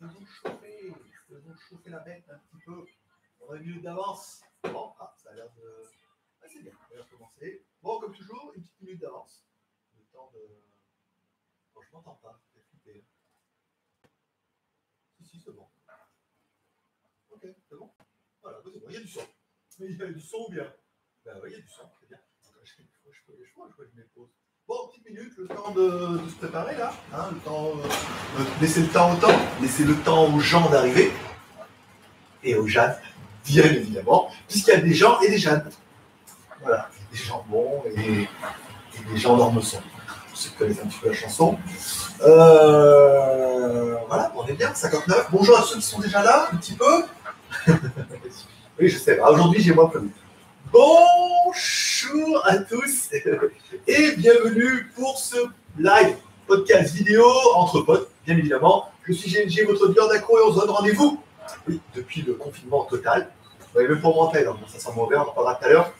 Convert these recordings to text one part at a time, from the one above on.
Ils ont chauffé la bête un petit peu. On a une minute d'avance. Bon, ah, ça a l'air de... Ah, c'est bien, on va recommencer. Bon, comme toujours, une petite minute d'avance. Le temps de... Bon, je m'entends pas, c'est flippé. Si, c'est bon. Ok, c'est bon. Voilà, c'est bon, il y a du son. Il y a du son ou bien? Ben oui, il y a du son, c'est bien. Je m'épose. Bon, petite minute, le temps de se préparer là. Hein, le temps, laissez le temps au temps, laissez le temps aux gens d'arriver. Et aux Jeannes, bien évidemment, puisqu'il y a des gens et des Jeannes. Voilà, des gens bons et des gens d'Ormesson. Ceux qui connaissent un petit peu la chanson. Voilà, on est bien, 59. Bonjour à ceux qui sont déjà là, un petit peu. Oui, je sais, aujourd'hui j'ai moins prévu. Bonjour à tous et bienvenue pour ce live podcast vidéo entre potes, bien évidemment. Je suis GLG, votre dealer d'accro et on se donne rendez-vous. Oui, depuis le confinement total. Vous avez même pour mental, hein, ça sent mauvais, on en parlera tout à l'heure.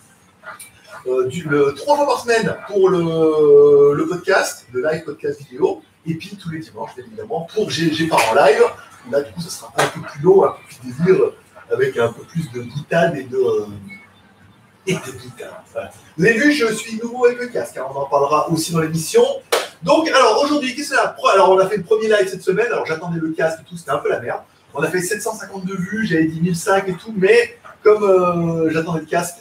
3 fois par semaine pour le podcast, le live podcast vidéo. Et puis tous les dimanches, bien évidemment, pour GLG par en live. Là, du coup, ça sera un peu plus long, un peu plus désir, avec un peu plus de boutade et de... Voilà. Vous avez vu, je suis nouveau avec le casque, hein, on en parlera aussi dans l'émission. Donc, alors aujourd'hui, qu'est-ce que c'est? Alors, on a fait le premier live cette semaine, alors j'attendais le casque et tout, c'était un peu la merde. On a fait 752 vues, j'avais dit 1005 et tout, mais comme j'attendais le casque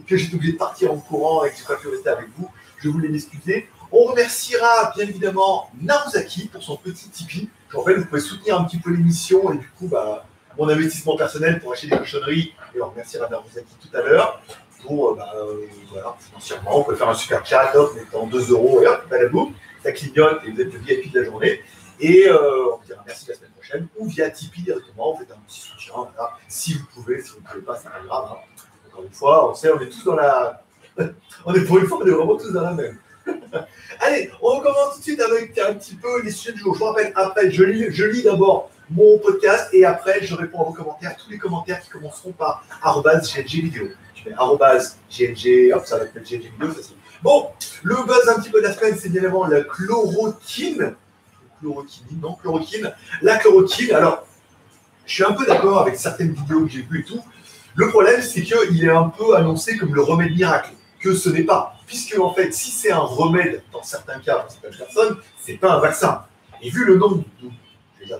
et que j'étais obligé de partir en courant et que je n'ai pas pu rester avec vous, je voulais m'excuser. On remerciera bien évidemment Naruzaki pour son petit Tipeee. Je rappelle, vous pouvez soutenir un petit peu l'émission et du coup, bah. Mon investissement personnel pour acheter des cochonneries et on remerciera Naruzaki tout à l'heure pour voilà, financièrement, on peut faire un super chat, hop, mettant 2 € et hop, balaboum, ça clignote et vous êtes le VIP de la journée. Et on vous dira merci la semaine prochaine ou via Tipeee directement, vous faites un petit soutien, voilà, si vous pouvez, si vous ne pouvez pas, c'est pas grave. Hein. Encore une fois, on sait, on est tous dans la. On est pour une fois, on est vraiment tous dans la même. Allez, on recommence tout de suite avec un petit peu les sujets du jour. Je vous rappelle, après, je lis d'abord mon podcast et après, je réponds à vos commentaires, tous les commentaires qui commenceront par @glgvideo. Je mets @glg, hop, ça va être glgreviews, ça c'est bon. Le buzz un petit peu de la semaine, c'est bien évidemment la chloroquine. La chloroquine, alors, je suis un peu d'accord avec certaines vidéos que j'ai vues et tout. Le problème, c'est qu'il est un peu annoncé comme le remède miracle, que ce n'est pas. Puisque, en fait, si c'est un remède, dans certains cas, pour certaines personnes, c'est pas un vaccin. Et vu le nombre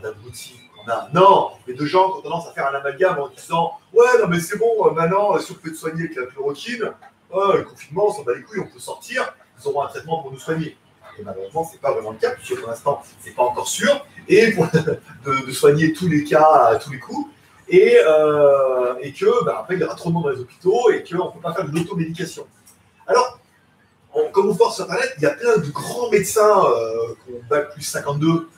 d'abrutis qu'on a, non, mais de gens qui ont tendance à faire un amalgame en disant « Ouais, non, mais c'est bon, maintenant, si on peut être soigné avec la chloroquine, le confinement, on s'en bat les couilles, on peut sortir, ils auront un traitement pour nous soigner. » Et malheureusement, c'est pas vraiment le cas, puisque pour l'instant, c'est pas encore sûr, et pour, de soigner tous les cas à tous les coups, et que, bah, après, il y aura trop de monde dans les hôpitaux, et qu'on ne peut pas faire de l'automédication. Alors, comme on voit sur Internet, il y a plein de grands médecins qui ont bac plus 52,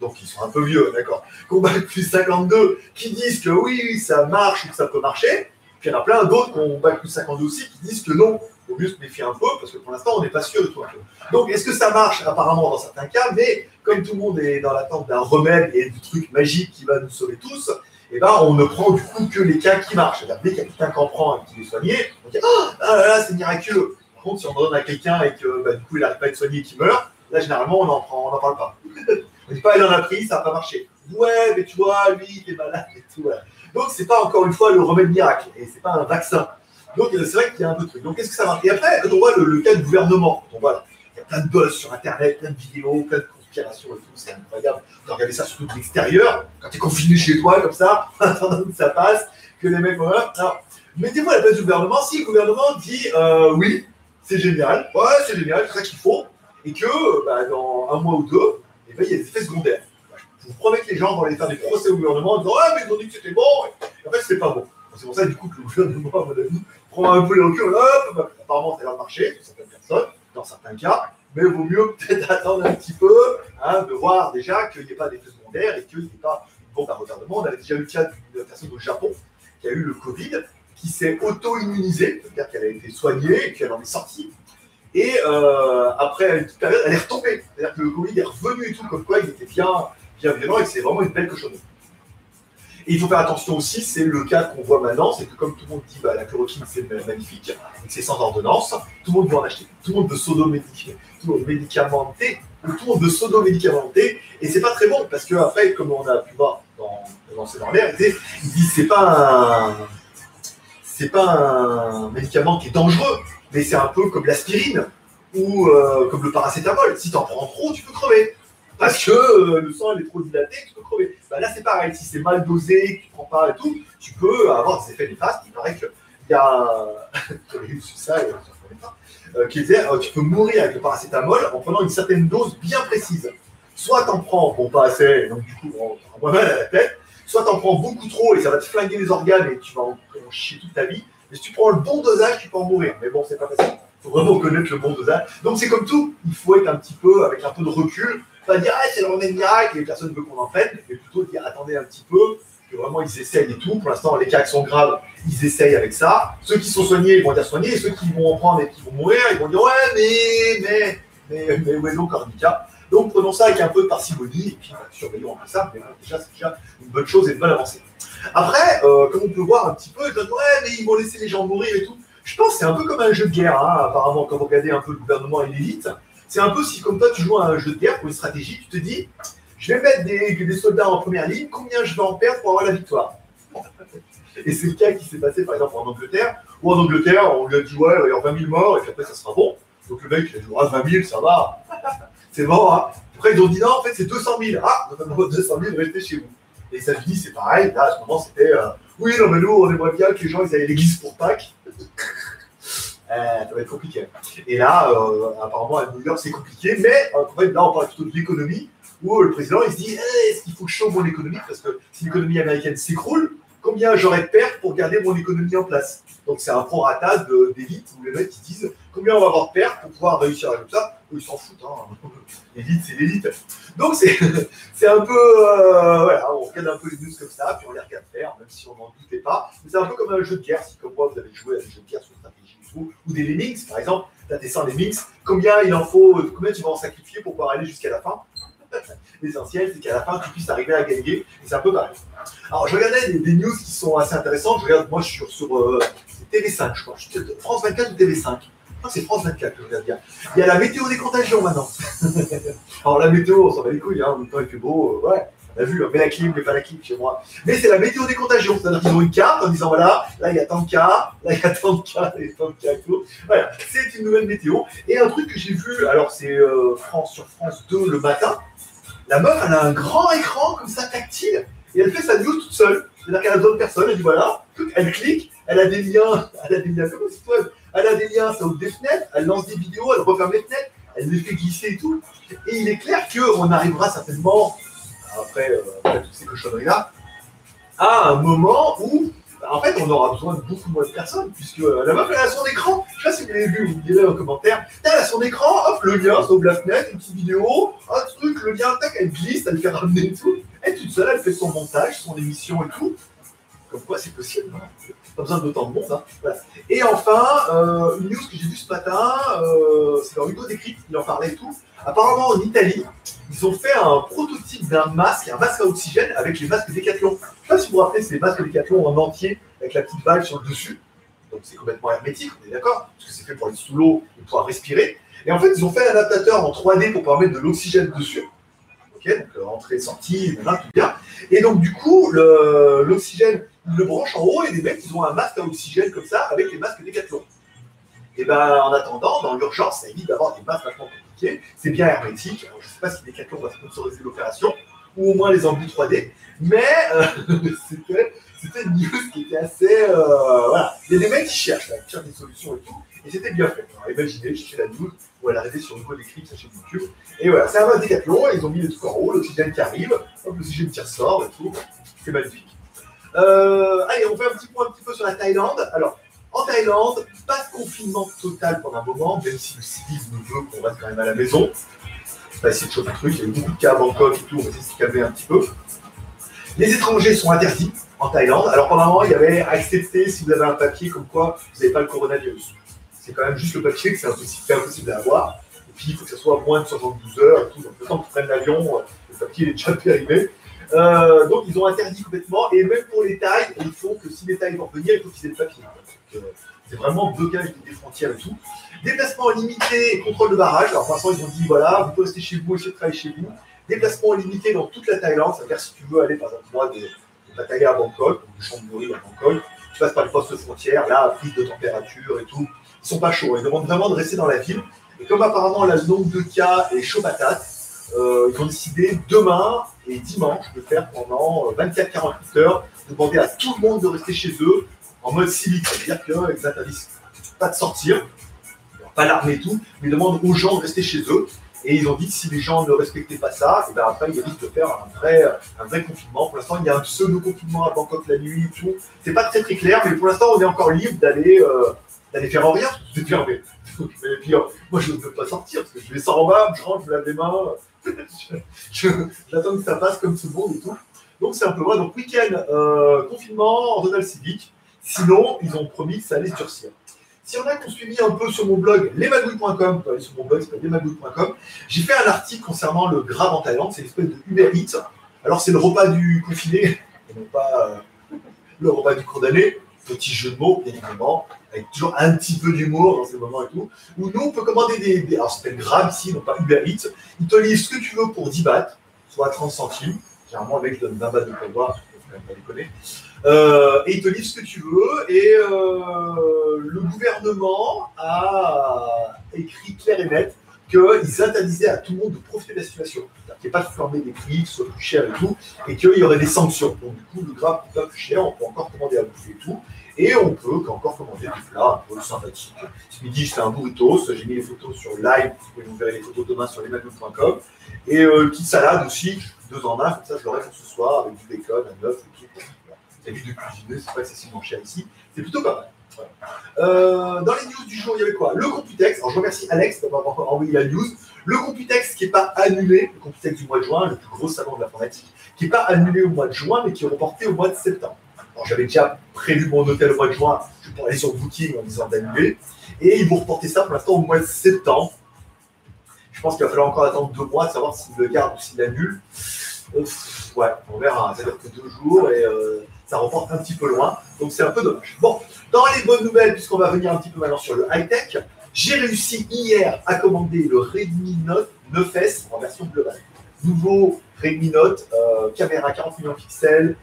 donc ils sont un peu vieux, d'accord, qui ont bac plus 52, qui disent que oui, ça marche ou que ça peut marcher. Puis il y en a plein d'autres qui ont bac plus 52 aussi, qui disent que non, il vaut mieux se méfier un peu, parce que pour l'instant, on n'est pas sûr de tout. Donc, est-ce que ça marche? Apparemment, dans certains cas, mais comme tout le monde est dans l'attente d'un remède et du truc magique qui va nous sauver tous, eh ben, on ne prend du coup que les cas qui marchent. C'est-à-dire, dès qu'il y a quelqu'un qui en prend et qui est soigné, on dit « Ah là là, c'est miraculeux !» Contre, si on donne à quelqu'un et que bah, du coup il n'arrive pas à être soigné et qu'il meurt, là généralement on n'en parle pas. On dit pas il en a pris, ça n'a pas marché. Ouais, mais tu vois, lui il est malade et tout. Voilà. Donc c'est pas encore une fois le remède miracle et c'est pas un vaccin. Donc c'est vrai qu'il y a un peu de truc. Donc qu'est-ce que ça marche? Et après, quand on voit le cas du gouvernement, quand on voit, il y a plein de buzz sur internet, plein de vidéos, plein de conspirations et tout, c'est incroyable. Quand on regarde ça surtout de l'extérieur, quand tu es confiné chez toi comme ça, attendant que ça passe, que les mecs voilà. Alors, mettez-vous à la place du gouvernement. Si le gouvernement dit oui, c'est génial, ouais, c'est génial, c'est ça qu'il faut, et que bah, dans un mois ou deux, eh ben, il y a des effets secondaires. Je vous promets que les gens vont aller faire des procès au gouvernement en disant « Ah, mais ils ont dit que c'était bon !» En fait, c'est pas bon. C'est pour ça, du coup, que le gouvernement, à mon avis, prend un peu les reculs, hop, bah, apparemment, ça va marcher, pour certaines personnes, dans certains cas, mais il vaut mieux peut-être attendre un petit peu, hein, de voir déjà qu'il n'y ait pas d'effets secondaires et qu'il n'y ait pas une bombe à retardement. On avait déjà eu le cas d'une personne au Japon qui a eu le Covid, qui s'est auto-immunisée, c'est-à-dire qu'elle a été soignée et qu'elle en est sortie. Et après une petite période, elle est retombée. C'est-à-dire que le Covid est revenu et tout, comme quoi il était bien violent et que c'est vraiment une belle cochonnerie. Et il faut faire attention aussi, c'est le cas qu'on voit maintenant, c'est que comme tout le monde dit bah, la chloroquine c'est magnifique et que c'est sans ordonnance, tout le monde veut en acheter, tout le monde veut s'auto-médicamenter le tour de s'auto-médicamenter, et c'est pas très bon, parce que après, comme on a pu voir dans ces dernières, ils disent c'est pas un médicament qui est dangereux, mais c'est un peu comme l'aspirine ou comme le paracétamol. Si t'en prends trop, tu peux crever. Parce que le sang il est trop dilaté, tu peux crever. Bah, là, c'est pareil. Si c'est mal dosé, que tu ne prends pas et tout, tu peux avoir des effets néfastes. Il paraît qu'il y a qui disait tu peux mourir avec le paracétamol en prenant une certaine dose bien précise. Soit tu en prends, bon, pas assez, donc du coup, on va mal à la tête. Soit tu en prends beaucoup trop et ça va te flinguer les organes et tu vas en chier toute ta vie. Mais si tu prends le bon dosage, tu peux en mourir. Mais bon, c'est pas facile. Il faut vraiment connaître le bon dosage. Donc, c'est comme tout. Il faut être un petit peu, avec un peu de recul, pas dire ah, c'est le remède miracle et personne ne veut qu'on en prenne, mais plutôt dire attendez un petit peu, que vraiment ils essayent et tout. Pour l'instant, les cas qui sont graves, ils essayent avec ça. Ceux qui sont soignés, ils vont dire soignés. Et ceux qui vont en prendre et qui vont mourir, ils vont dire ouais, mais où est donc handicap. Donc, prenons ça avec un peu de parcimonie et puis surveillons un peu ça. Mais bon, déjà, c'est déjà une bonne chose et une bonne avancée. Après, comme on peut voir un petit peu, ils disent ouais, mais ils vont laisser les gens mourir et tout. Je pense que c'est un peu comme un jeu de guerre, hein, apparemment, quand vous regardez un peu le gouvernement et l'élite. C'est un peu si, comme toi, tu joues à un jeu de guerre pour une stratégie, tu te dis je vais mettre des soldats en première ligne, combien je vais en perdre pour avoir la victoire. Et c'est le cas qui s'est passé, par exemple, en Angleterre, où en Angleterre, on lui a dit ouais, il va y avoir 20 000 morts, et puis après, ça sera bon. Donc le mec, il jouera 20 000, ça va. C'est bon, hein. Après, ils ont dit non, en fait, c'est 200 000. Ah, 200 000, restez chez vous. Les États-Unis, c'est pareil. Là, à ce moment, c'était oui, non, mais nous, on aimerait bien que les gens ils aillent à l'église pour Pâques. Ça va être compliqué. Et là, apparemment, à New York, c'est compliqué. Mais en fait, là, on parle plutôt de l'économie où le président, il se dit est-ce qu'il faut que je change mon économie? Parce que si l'économie américaine s'écroule, combien j'aurais de pertes pour garder mon économie en place? Donc, c'est un prorata d'élite où les mecs ils disent combien on va avoir de pertes pour pouvoir réussir à faire ça. Ils s'en foutent, hein. L'élite, c'est l'élite. Donc, c'est un peu. Voilà, on regarde un peu les news comme ça, puis on les regarde faire, même si on n'en doutait pas. Mais c'est un peu comme un jeu de guerre. Si, comme moi, vous avez joué à des jeux de guerre sur stratégie ou des Lemmings, par exemple, tu as des 100 Lemmings, combien il en faut, combien tu vas en sacrifier pour pouvoir aller jusqu'à la fin? L'essentiel, c'est qu'à la fin, tu puisses arriver à gagner. Et c'est un peu pareil. Alors, je regardais des news qui sont assez intéressantes. Je regarde, moi, je suis sur TV5, je crois. Je suis sur France 24 ou TV5. Ah, c'est France 24 que je regarde bien. Il y a la météo des contagions maintenant. Alors la météo, on s'en bat les couilles, hein, en même temps il fait beau, ouais, on a vu, on met la clim, mais pas la clim chez moi. Mais c'est la météo des contagions, c'est-à-dire qu'ils ont une carte en disant voilà, là il y a tant de cas, là il y a tant de cas, il y a tant de cas et tout. Voilà, c'est une nouvelle météo. Et un truc que j'ai vu, alors c'est France sur France 2 le matin, la meuf elle a un grand écran comme ça tactile, et elle fait sa news toute seule. C'est-à-dire qu'elle a besoin de personne, elle dit voilà, elle clique, elle a des liens, comme si toi. Elle a des liens, ça ouvre des fenêtres, elle lance des vidéos, elle referme les fenêtres, elle les fait glisser et tout. Et il est clair qu'on arrivera certainement, après toutes ces cochonneries-là, à un moment où, en fait, on aura besoin de beaucoup moins de personnes, puisque la meuf, elle a son écran. Je ne sais pas si vous l'avez vu, vous me direz en commentaire. Elle a son écran, hop, le lien, ça ouvre la fenêtre, une petite vidéo, un truc, le lien, tac, elle glisse, elle fait ramener et tout. Et toute seule, elle fait son montage, son émission et tout. Comme quoi, c'est possible, hein. Pas besoin d'autant de monde. Hein. Voilà. Et enfin, une news que j'ai vue ce matin, c'est dans Hugo Décrypte, il en parlait et tout. Apparemment, en Italie, ils ont fait un prototype d'un masque, à oxygène avec les masques Decathlon. Je ne sais pas si vous vous rappelez, c'est les masques Decathlon en entier, avec la petite balle sur le dessus. Donc c'est complètement hermétique, on est d'accord, parce que c'est fait pour aller sous l'eau et pouvoir respirer. Et en fait, ils ont fait un adaptateur en 3D pour pouvoir mettre de l'oxygène dessus. Okay, donc entrée, sortie, voilà, tout bien. Et donc du coup, l'oxygène, ils le branchent en haut et les mecs, ils ont un masque à oxygène comme ça avec les masques Decathlon. Et ben en attendant, dans l'urgence, ça évite d'avoir des masques vachement compliqués. C'est bien hermétique. Alors, je ne sais pas si Decathlon va sponsoriser l'opération ou au moins les embouts 3D, mais c'était une news qui était assez. Voilà. Il y a des mecs qui cherchent, là, qui cherchent des solutions et tout. Et c'était bien fait. Alors, imaginez, j'ai fait la news où elle arrivait sur le mot d'écrit, ça chez YouTube. Et voilà, c'est un masque Decathlon, ils ont mis les trucs en haut, l'oxygène qui arrive, hop, l'oxygène qui ressort et tout. C'est magnifique. Allez, on fait un petit point un petit peu sur la Thaïlande. Alors, en Thaïlande, pas de confinement total pendant un moment, même si le civisme veut qu'on reste quand même à la maison. On va essayer de chauffer un truc, il y a eu beaucoup de cas à Bangkok et tout, on va essayer de se calmer un petit peu. Les étrangers sont interdits en Thaïlande. Alors, pendant un moment, il y avait accepté si vous avez un papier comme quoi vous n'avez pas le coronavirus. C'est quand même juste le papier que c'est impossible à avoir. Et puis, il faut que ça soit moins de 72 heures et tout. Donc, le temps que tu prennes l'avion, le papier est déjà périmé. Donc ils ont interdit complètement, et même pour les tailles, ils font que si les tailles vont revenir, il faut qu'ils aient le papier. C'est vraiment blocage des frontières et tout. Déplacement illimité et contrôle de barrage. Alors pour l'instant, ils ont dit voilà, vous postez chez vous, etc. et chez vous. Déplacement illimité dans toute la Thaïlande. C'est-à-dire si tu veux aller par exemple moi de Pattaya à Bangkok, ou de Chambori à Bangkok, tu passes par le poste frontière, là, prise de température et tout. Ils sont pas chauds. Ils demandent vraiment de rester dans la ville. Et comme apparemment la nombre de cas est chaud patate, ils ont décidé demain et dimanche de faire pendant 24-48 heures, de demander à tout le monde de rester chez eux en mode civique. C'est-à-dire qu'ils n'interdisent pas de sortir, pas l'armée et tout, mais ils demandent aux gens de rester chez eux. Et ils ont dit que si les gens ne respectaient pas ça, et ben après ils risquent de faire un vrai confinement. Pour l'instant, il y a un pseudo-confinement à Bangkok la nuit et tout. C'est pas très très clair, mais pour l'instant, on est encore libre d'aller faire en rien. C'est fermé. Et puis, moi, je ne veux pas sortir parce que je vais sans robe, je rentre, je lave les mains. J'attends que ça passe comme tout le monde et tout. Donc, c'est un peu vrai. Donc, week-end, confinement, en zonal civique. Sinon, ils ont promis que ça allait se durcir. Si on a suivi un peu sur mon blog, lesmagouilles.com, vous pouvez aller sur mon blog, c'est pas lesmagouilles.com, j'ai fait un article concernant le Grab en Thaïlande, c'est une espèce de Uber Eats. Alors, c'est le repas du confiné, et non pas le repas du condamné. Petit jeu de mots, bien évidemment, avec toujours un petit peu d'humour dans ces moments et tout. Où nous, on peut commander des alors, c'est Grab ici, non pas Uber Eats. Ils te livrent ce que tu veux pour 10 bahts, soit 30 centimes. Généralement, avec, je donne 20 bahts de pourboire, je ne vais pas déconner. Et ils te livrent ce que tu veux. Et le gouvernement a écrit clair et net qu'ils interdisaient à tout le monde de profiter de la situation. C'est-à-dire qu'il n'y ait pas de flambée des prix, que ce soit plus cher et tout, et qu'il y aurait des sanctions. Donc du coup, le Grab n'est pas plus cher, on peut encore commander à bouffer et tout, et on peut encore commander un plat un peu sympathique. Ce midi, je fais un burritos, j'ai mis les photos sur live, vous verrez les photos demain sur lesmagouilles.com, et une petite salade aussi, 2 en 1, comme ça je l'aurai pour ce soir, avec du bacon, un œuf, et tout. Et puis de cuisiner, c'est pas excessivement cher ici, c'est plutôt pas mal. Ouais. Dans les news du jour, il y avait quoi? Le Computex. Alors je remercie Alex d'avoir envoyé la news. Le Computex qui n'est pas annulé, le Computex du mois de juin, le plus gros salon de l'informatique, qui n'est pas annulé au mois de juin, mais qui est reporté au mois de septembre. Alors j'avais déjà prévu mon hôtel au mois de juin, je pourrais aller sur Booking en disant d'annuler, et ils vont reporter ça pour l'instant au mois de septembre. Je pense qu'il va falloir encore attendre 2 mois de savoir s'ils le gardent ou s'ils l'annulent. Ouais, on verra, ça dure que 2 jours et ça reporte un petit peu loin, donc c'est un peu dommage. Bon, dans les bonnes nouvelles, puisqu'on va venir un petit peu maintenant sur le high-tech, j'ai réussi hier à commander le Redmi Note 9S en version globale. Nouveau Redmi Note, caméra 40 millions de pixels,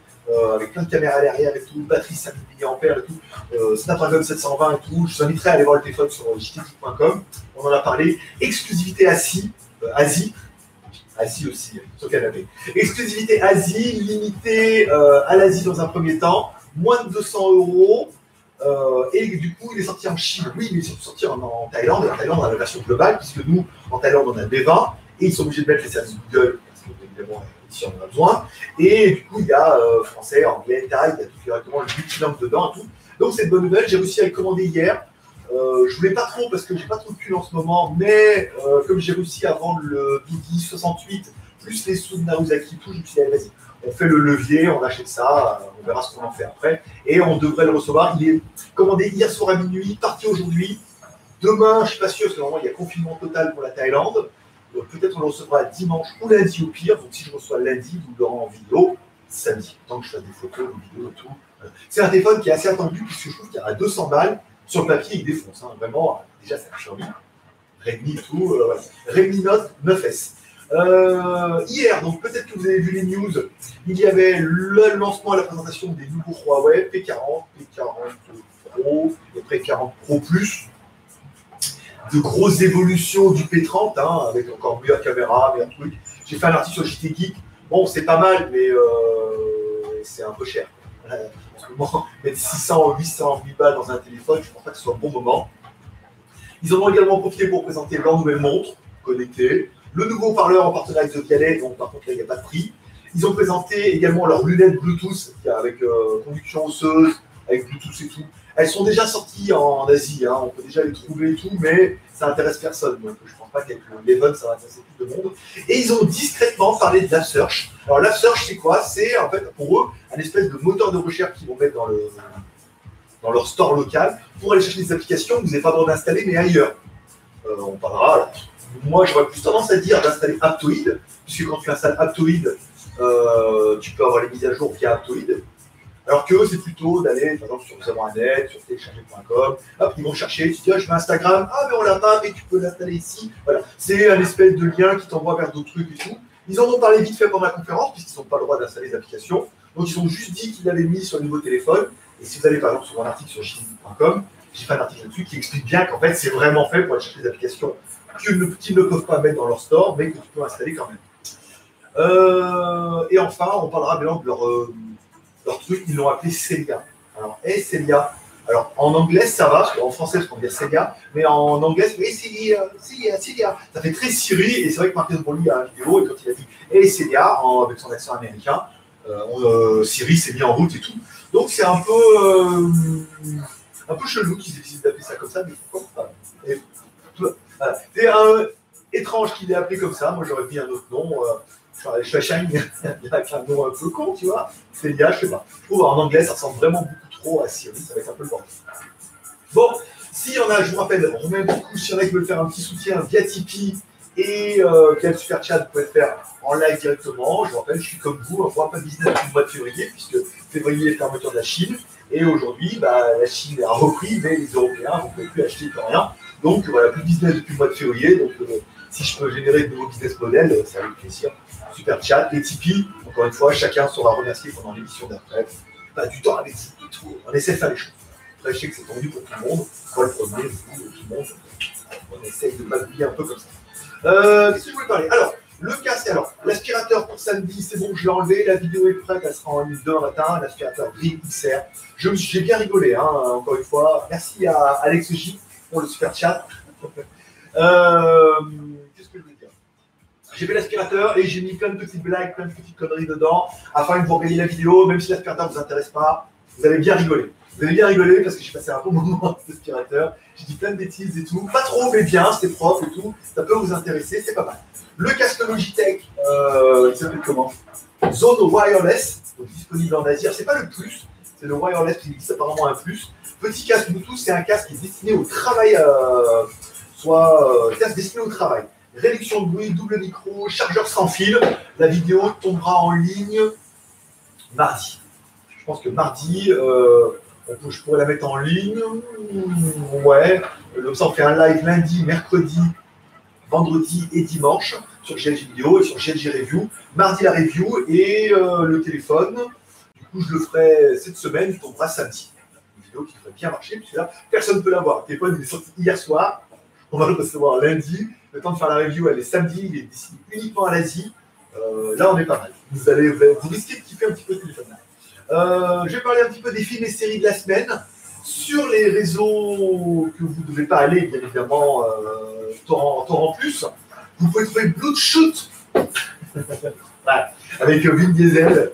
avec plein de caméras à l'arrière et tout, batterie 5000 mAh et tout, Snapdragon 720 et tout. Je vous inviterai à aller voir le téléphone sur JTGeek.com, on en a parlé. Exclusivité Asie aussi, sur canapé. Exclusivité Asie, limitée à l'Asie dans un premier temps, moins de 200 €. Et du coup, il est sorti en Chine, oui, mais il est sorti en Thaïlande. Et en Thaïlande, on a la version globale, puisque nous, en Thaïlande, on a B20, et ils sont obligés de mettre les services Google, parce que, évidemment, ici, on en a besoin. Et du coup, il y a français, anglais, thaï, il y a tout directement le multilingue dedans et tout. Donc, c'est une bonne nouvelle, j'ai réussi à le commander hier. Je voulais pas trop parce que j'ai pas trop de cul en ce moment, mais comme j'ai réussi à vendre le Biggie 68 plus les sous de Naruzaki, tout, je me suis dit, vas-y, on fait le levier, on achète ça, on verra ce qu'on en fait après, et on devrait le recevoir. Il est commandé hier soir à minuit, parti aujourd'hui. Demain, je suis pas sûr, parce que normalement, il y a confinement total pour la Thaïlande. Donc peut-être on le recevra dimanche ou lundi au pire. Donc si je reçois lundi, vous le rends en vidéo samedi, tant que je fasse des photos, des vidéos, tout. C'est un téléphone qui est assez attendu, puisque je trouve qu'il y a 200 balles. Sur le papier, il défonce, hein. Vraiment, déjà, ça marche bien. Redmi, tout, voilà. Redmi Note 9S. Hier, donc peut-être que vous avez vu les news, il y avait le lancement et la présentation des nouveaux Huawei P40, P40 Pro, et P40 Pro Plus. De grosses évolutions du P30, hein, avec encore meilleure caméra, meilleur truc. J'ai fait un article sur JTGeek. Bon, c'est pas mal, mais c'est un peu cher. En ce moment, mettre 600 ou 800 000 balles dans un téléphone, je pense pas que ce soit un bon moment. Ils en ont également profité pour présenter leur nouvelle montre connectée, le nouveau parleur en partenariat avec Decathlon, donc par contre là il n'y a pas de prix. Ils ont présenté également leurs lunettes Bluetooth avec conduction osseuse, avec Bluetooth et tout. Elles sont déjà sorties en Asie, hein, on peut déjà les trouver et tout, mais ça n'intéresse personne. Donc je ne pense pas qu'avec le Level, ça va intéresser tout le monde. Et ils ont discrètement parlé de l'AppSearch. Alors l'AppSearch, c'est quoi? C'est en fait pour eux un espèce de moteur de recherche qu'ils vont mettre dans leur store local pour aller chercher des applications que vous n'avez pas besoin d'installer, mais ailleurs. On parlera. Alors, moi, j'aurais plus tendance à dire d'installer Aptoïde, puisque quand tu installes Aptoïde, tu peux avoir les mises à jour via Aptoïde. Alors que c'est plutôt d'aller par exemple sur savon.net, sur télécharger.com, hop, ils vont chercher, tu dis, ah, je mets Instagram, ah, mais on l'a pas, mais tu peux l'installer ici. Voilà, c'est un espèce de lien qui t'envoie vers d'autres trucs et tout. Ils en ont parlé vite fait pendant la conférence, puisqu'ils n'ont pas le droit d'installer les applications. Donc, ils ont juste dit qu'ils l'avaient mis sur le nouveau téléphone. Et si vous allez par exemple sur mon article sur chine.com, j'ai fait un article là-dessus qui explique bien qu'en fait, c'est vraiment fait pour aller chercher des applications qu'ils ne peuvent pas mettre dans leur store, mais que tu peux installer quand même. Et enfin, on parlera maintenant de leur truc, ils l'ont appelé Celia. Alors, hey, Celia. Alors, en anglais, ça va, parce qu'en français, on dit Celia, mais en anglais, c'est hey, Celia. Ça fait très Siri, et c'est vrai que Mark Zuckerberg a un vidéo, et quand il a dit hey, Celia, avec son accent américain, Siri s'est mis en route et tout. Donc, c'est un peu chelou qu'ils décident d'appeler ça comme ça, mais pourquoi pas. Voilà. C'est étrange qu'il ait appelé comme ça. Moi, j'aurais mis un autre nom. Shashang, avec un nom un peu con, tu vois. Celia, je sais pas. Je trouve en anglais, ça ressemble vraiment beaucoup trop à Siri. Ça va être un peu le bordel. Bon, s'il y en a, je vous rappelle, on met beaucoup. S'il y en a qui veulent faire un petit soutien via Tipeee et via le super chat, vous pouvez le faire en live directement. Je vous rappelle, je suis comme vous, on ne voit pas de business du mois de février, puisque février est fermeture de la Chine. Et aujourd'hui, la Chine a repris, mais les Européens ne peuvent plus acheter de rien. Donc, voilà, plus de business depuis le mois de février. Donc, si je peux générer de nouveaux business models, ça va me plaisir. Super chat, les Tipeee. Encore une fois, chacun saura remercier pendant l'émission d'après. Pas du temps avec Tipeee et tout. On essaie de faire les choses. Après, je sais que c'est tendu pour tout le monde. Moi, le premier, tout le monde. On essaye de pas oublier un peu comme ça. Qu'est-ce que je voulais parler? Alors, le cas, c'est alors, l'aspirateur pour samedi, c'est bon, je l'ai enlevé, la vidéo est prête, elle sera en ligne demain matin, l'aspirateur gris XR. J'ai bien rigolé, hein, encore une fois. Merci à Alex J pour le super chat. Qu'est-ce que je veux dire? J'ai fait l'aspirateur et j'ai mis plein de petites blagues, plein de petites conneries dedans, afin que vous regardiez la vidéo, même si l'aspirateur ne vous intéresse pas, vous allez bien rigoler. Vous avez bien rigolé parce que j'ai passé un bon moment avec l'aspirateur. J'ai dit plein de bêtises et tout. Pas trop, mais bien, c'était propre et tout. Ça peut vous intéresser, c'est pas mal. Le casque Logitech, il s'appelle comment? Zone Wireless, donc disponible en Asie. C'est pas le plus, c'est le Wireless qui existe apparemment un plus. Petit casque Bluetooth, c'est un casque qui est destiné au travail, casque destiné au travail. Réduction de bruit, double micro, chargeur sans fil. La vidéo tombera en ligne mardi. Je pense que mardi, je pourrais la mettre en ligne. Ouais. Donc ça, on fait un live lundi, mercredi, vendredi et dimanche sur glgvideo et sur glgreviews. Mardi, la review et le téléphone. Du coup, je le ferai cette semaine, je tomberai samedi. Une vidéo qui devrait bien marcher, puisque là, personne ne peut la voir. Le téléphone, il est sorti hier soir. On va le recevoir lundi. Le temps de faire la review, elle est samedi. Il est destiné uniquement à l'Asie. Là, on est pas mal. Vous risquez de kiffer un petit peu le téléphone là. Je vais parler un petit peu des films et séries de la semaine. Sur les réseaux que vous ne devez pas aller, bien évidemment, Torrent Plus, vous pouvez trouver Bloodshot voilà. Avec Vin Diesel. Ouais,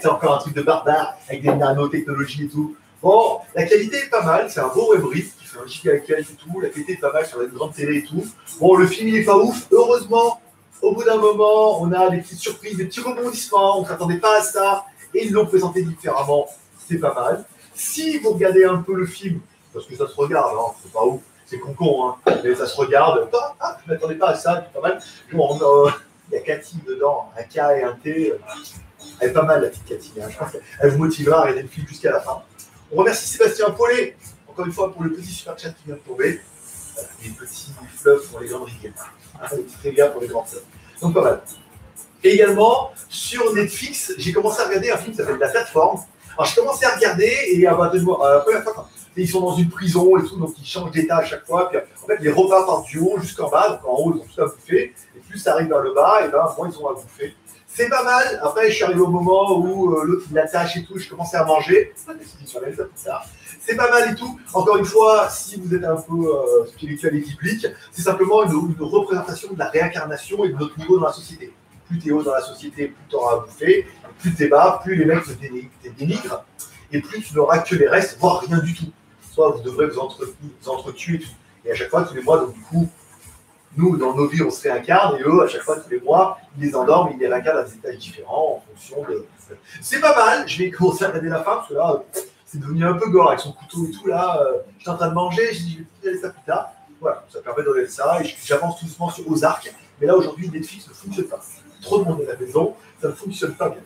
c'est encore un truc de barbare avec des nanotechnologies et tout. Bon, la qualité est pas mal, c'est un beau webris qui fait un giga et tout. La qualité est pas mal sur la grande télé et tout. Bon, le film il est pas ouf, heureusement, au bout d'un moment, on a des petites surprises, des petits rebondissements, on ne s'attendait pas à ça. Et ils l'ont présenté différemment, c'est pas mal. Si vous regardez un peu le film, parce que ça se regarde, hein, c'est pas ouf, c'est con, hein, mais ça se regarde, ah, je m'attendais pas à ça, c'est pas mal. Bon, il y a Cathy dedans, un K et un T, elle est pas mal la petite Cathy, hein, je pense qu'elle vous motivera à regarder le film jusqu'à la fin. On remercie Sébastien Paulet, encore une fois, pour le petit super chat qui vient de tomber. Les petits fleuves pour les grandes rivières, les petits rivières pour les grandes sœurs. Donc pas mal. Et également, sur Netflix, j'ai commencé à regarder un film qui s'appelle La Plateforme. Alors, j'ai commencé à regarder et à la première fois, ils sont dans une prison et tout, donc ils changent d'état à chaque fois. Puis, en fait, ils repartent par du haut jusqu'en bas. Donc, en haut, ils ont tout à bouffer. Et plus ça arrive vers le bas, et ben, moins ils ont à bouffer. C'est pas mal. Après, je suis arrivé au moment où l'autre, il l'attache et tout. Je commençais à manger. C'est pas mal et tout. Encore une fois, si vous êtes un peu spirituel et biblique, c'est simplement une représentation de la réincarnation et de notre niveau dans la société. Plus t'es haut dans la société, plus t'auras à bouffer, plus t'es bas, plus les mecs te dénigrent, et plus tu n'auras que les restes, voire rien du tout. Soit vous devrez vous entretuer et tout. Et à chaque fois, tous les mois, donc du coup, nous, dans nos vies, on se réincarne, et eux, à chaque fois, tous les mois, ils les endorment, ils les réincarnent à des étages différents en fonction de... C'est pas mal, je vais commencer à regarder la fin, parce que là, c'est devenu un peu gore avec son couteau et tout, là, je suis en train de manger, je dis, je vais regarder ça plus tard. Voilà, ça permet de regarder ça, et j'avance tout doucement sur Ozark, mais là, aujourd'hui, Netflix ne fonctionne pas. trop de monde à la maison, ça ne fonctionne pas bien.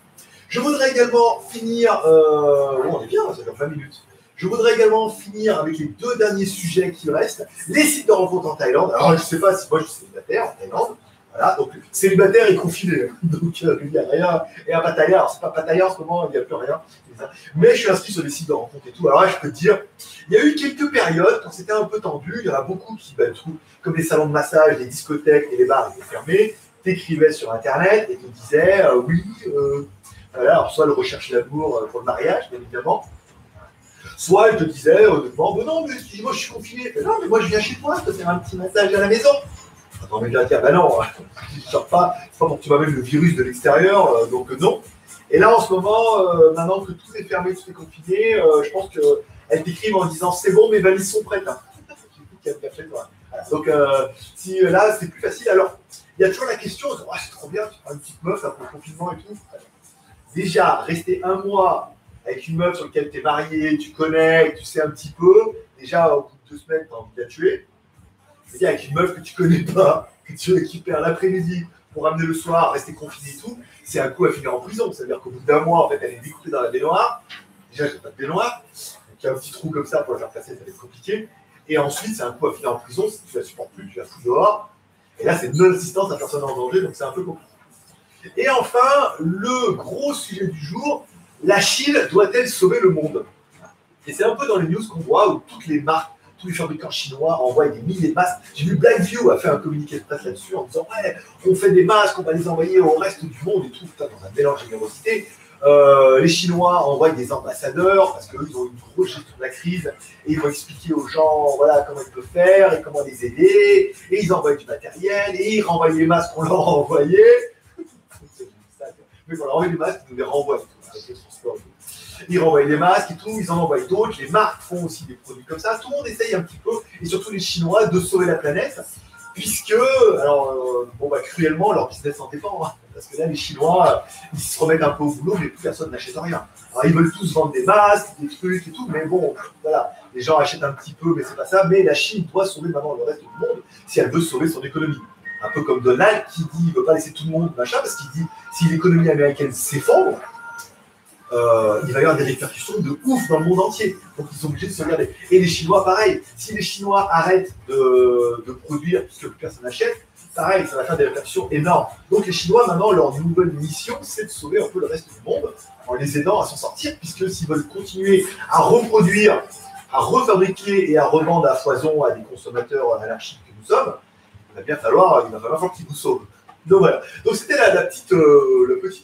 Je voudrais également finir, on est bien, ça fait 20 minutes. Je voudrais également finir avec les deux derniers sujets qui restent, les sites de rencontre en Thaïlande. Alors, je ne sais pas si moi je suis célibataire en Thaïlande. Voilà, donc célibataire et confiné. Donc, il n'y a rien. Et à Pattaya, alors c'est pas Pattaya en ce moment, il n'y a plus rien. Mais je suis inscrit sur les sites de rencontre et tout. Alors là, je peux te dire, il y a eu quelques périodes quand c'était un peu tendu. Il y en a beaucoup qui, comme les salons de massage, les discothèques et les bars étaient fermés, t'écrivaient sur Internet et te disaient oui, voilà, alors soit le recherche d'amour pour le mariage, bien évidemment. Soit elle te disait, honnêtement, bah non, mais moi je suis confiné. Bah non, mais moi je viens chez toi, je te fais un petit massage à la maison. Attends, mais là, tiens, bah non, je ne sors pas, c'est pas pour que tu m'amènes le virus de l'extérieur, donc non. Et là, en ce moment, maintenant que tout est fermé, tout est confiné, je pense qu'elles t'écrivent en disant, c'est bon, mes valises sont prêtes. Hein. Voilà, donc, si là, c'est plus facile. Alors, il y a toujours la question, oh, c'est trop bien, tu prends une petite meuf après le confinement et tout. Déjà, rester un mois avec une meuf sur laquelle tu es marié, tu connais, tu sais un petit peu, déjà, au bout de 2 semaines, tu as envie de la tuer. C'est-à-dire avec une meuf que tu connais pas, que tu récupères l'après-midi pour ramener le soir, rester confiné et tout, c'est un coup à finir en prison. C'est-à-dire qu'au bout d'un mois, en fait, elle est découpée dans la baignoire. Déjà, j'ai pas de baignoire. Donc, il y a un petit trou comme ça pour la faire passer, ça va être compliqué. Et ensuite, c'est un coup à finir en prison. Si tu la supportes plus, tu la fous dehors. Et là, c'est non-assistance à personne en danger, donc c'est un peu compliqué. Et enfin, le gros sujet du jour, la Chine doit-elle sauver le monde? Et c'est un peu dans les news qu'on voit où toutes les marques, tous les fabricants chinois envoient des milliers de masques. J'ai vu Blackview a fait un communiqué de presse là-dessus en disant ouais, on fait des masques, on va les envoyer au reste du monde et tout, putain, dans un mélange de générosité. Les Chinois envoient des ambassadeurs parce qu'eux, ils ont une grosse gestion de la crise et ils vont expliquer aux gens voilà, comment ils peuvent faire et comment les aider. Et ils envoient du matériel et ils renvoient les masques qu'on leur a envoyés. Mais on leur envoie des masques, ils nous les renvoient. Ils renvoient des masques et tout, ils en envoient d'autres, les marques font aussi des produits comme ça, tout le monde essaye un petit peu, et surtout les Chinois, de sauver la planète, puisque, alors, bon bah cruellement, leur business en dépend, hein, parce que là, les Chinois, ils se remettent un peu au boulot, mais plus personne n'achète rien. Alors, ils veulent tous vendre des masques, des trucs et tout, mais bon, voilà, les gens achètent un petit peu, mais c'est pas ça, mais la Chine doit sauver maintenant le reste du monde, si elle veut sauver son économie. Un peu comme Donald, qui dit, il ne veut pas laisser tout le monde, machin, parce qu'il dit, si l'économie américaine s'effondre, il va y avoir des répercussions de ouf dans le monde entier. Donc ils sont obligés de se regarder. Et les Chinois, pareil. Si les Chinois arrêtent de produire puisque plus personne n'achète, pareil, ça va faire des répercussions énormes. Donc les Chinois, maintenant, leur nouvelle mission, c'est de sauver un peu le reste du monde en les aidant à s'en sortir, puisque s'ils veulent continuer à reproduire, à refabriquer et à revendre à foison à des consommateurs anarchiques que nous sommes, il va falloir qu'ils nous sauvent. Donc voilà. Donc c'était la petite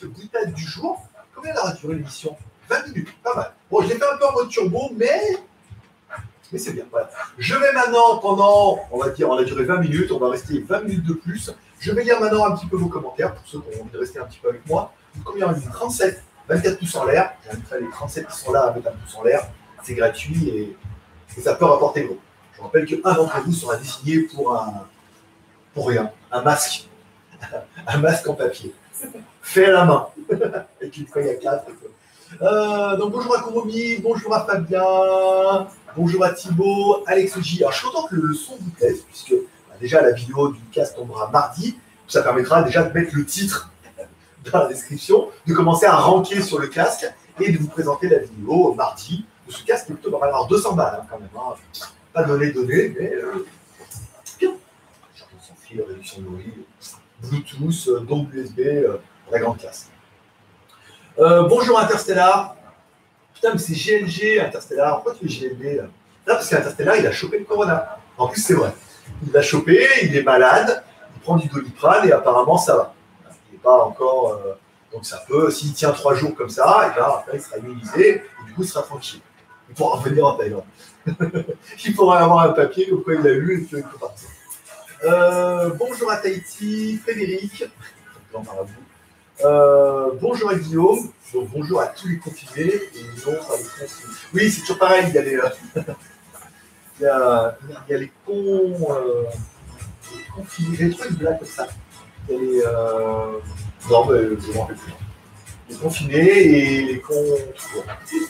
boutade du jour. Combien a duré l'émission? 20 minutes, pas mal. Bon, je l'ai fait un peu en mode turbo, mais c'est bien. Voilà. Je vais maintenant, pendant, on va dire, on a duré 20 minutes, on va rester 20 minutes de plus. Je vais lire maintenant un petit peu vos commentaires, pour ceux qui ont envie de rester un petit peu avec moi. Donc, combien on a dit? 37, 24 pouces en l'air. J'inviterai les 37 qui sont là à mettre un pouce en l'air. C'est gratuit et ça peut rapporter gros. Je rappelle qu'un d'entre vous sera désigné pour rien, un masque. Un masque en papier. Fait à la main. Avec une feuille à 4. Donc bonjour à Kouroumi, bonjour à Fabien, bonjour à Thibaut, Alex J. Alors je suis content que le son vous plaise, puisque déjà la vidéo du cast tombera mardi. Ça permettra déjà de mettre le titre dans la description, de commencer à ranker sur le casque et de vous présenter la vidéo mardi. Ce casque est plutôt va valoir 200 balles hein, quand même. Hein. Pas donné, mais bien. J'entends sans fil, réduction de bruit. Bluetooth, donc USB, la grande classe. Bonjour Interstellar. Putain, mais c'est GLG, Interstellar. Pourquoi tu es GLB là? Non, parce qu'Interstellar, il a chopé le corona. En plus, c'est vrai. Il l'a chopé, il est malade, il prend du Doliprane et apparemment, ça va. Il n'est pas encore... donc ça peut, s'il tient 3 jours comme ça, et bien, après, il sera immunisé et du coup, il sera tranquille. Il pourra revenir en Thaïlande. Il pourra avoir un papier comme quoi il l'a eu et qu'il peut partir. Bonjour à Tahiti, Frédéric, bonjour à Guillaume, donc bonjour à tous les confinés et non à les confinés. Oui, c'est toujours pareil, il y a les, il y a les confinés, les trucs là comme ça. Il y a les, non, mais je m'en rappelle plus. Les confinés et les cons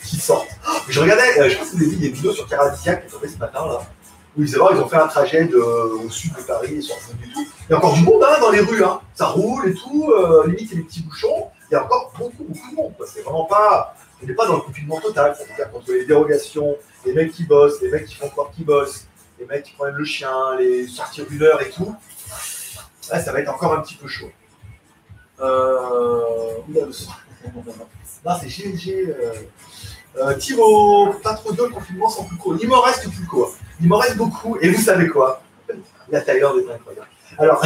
qui sortent. Oh, je regardais, je pense que vous avez vu, il y a une vidéo sur Karadiac qui est tombée ce matin là. Oui, vous allez voir, ils ont fait un trajet au sud de Paris, ils sont revenus et tout. Il y a encore du monde hein, dans les rues, hein. Ça roule et tout, limite il y a des petits bouchons, il y a encore beaucoup de monde. C'est vraiment pas, on n'est pas dans le confinement total, c'est-à-dire contre les dérogations, les mecs qui bossent, les mecs qui font croire qu'ils bossent, les mecs qui prennent le chien, les sorties rouleurs et tout. Là, ça va être encore un petit peu chaud. Là, le soir. Non, c'est GLG. Thibaut, pas trop dur le confinement sans Pulco. Il m'en reste Pulco. Il m'en reste beaucoup. Et vous savez quoi? La Thaïlande est incroyable. Alors,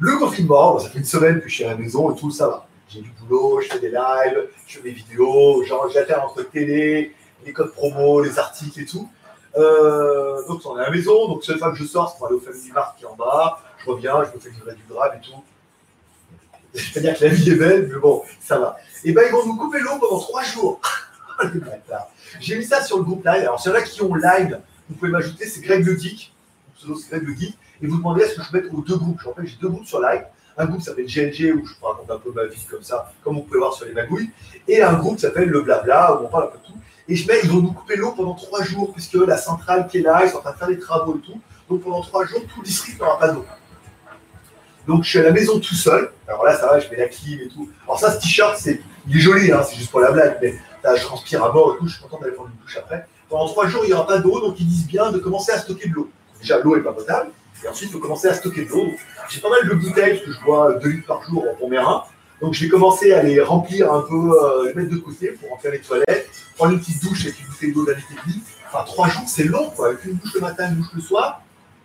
le confinement, ça fait une semaine que je suis à la maison et tout, ça va. J'ai du boulot, je fais des lives, je fais des vidéos, j'alterne entre télé, les codes promo, les articles et tout. Donc, on est à la maison. Donc, seule fois que je sors, c'est pour aller au Family Mart qui est en bas. Je reviens, je me fais livrer du Grab et tout. Je peux dire que la vie est belle, mais bon, ça va. Et bien, ils vont nous couper l'eau pendant 3 jours. J'ai mis ça sur le groupe live. Alors, s'il y en a qui ont live, vous pouvez m'ajouter, c'est glgvideo, pseudo c'est glgvideo, et vous demandez à ce que je mette aux 2 groupes. En fait, j'ai 2 groupes sur live. Un groupe s'appelle GLG, où je vous raconte un peu ma vie comme ça, comme vous pouvez voir sur les magouilles. Et un groupe s'appelle Le Blabla, où on parle un peu de tout. Et je mets, ils vont nous couper l'eau pendant 3 jours, puisque la centrale qui est là, ils sont en train de faire des travaux et tout. Donc, pendant 3 jours, tout le district n'aura pas d'eau. Donc, je suis à la maison tout seul. Alors là, ça va, je mets la clim et tout. Alors ça, ce t-shirt, il est joli, hein, c'est juste pour la blague, mais là, je transpire à mort et tout, je suis content d'aller prendre une douche après. Pendant 3 jours, il n'y aura pas d'eau, donc ils disent bien de commencer à stocker de l'eau. Déjà, l'eau n'est pas potable, et ensuite, il faut commencer à stocker de l'eau. J'ai pas mal de bouteilles, parce que je bois 2 litres par jour pour mes reins. Donc, je vais commencer à les remplir un peu, les mettre de côté pour remplir les toilettes, prendre une petite douche avec une bouteille d'eau d'un litre et demi. Enfin, 3 jours, c'est long, quoi, avec une douche le matin, une douche le soir.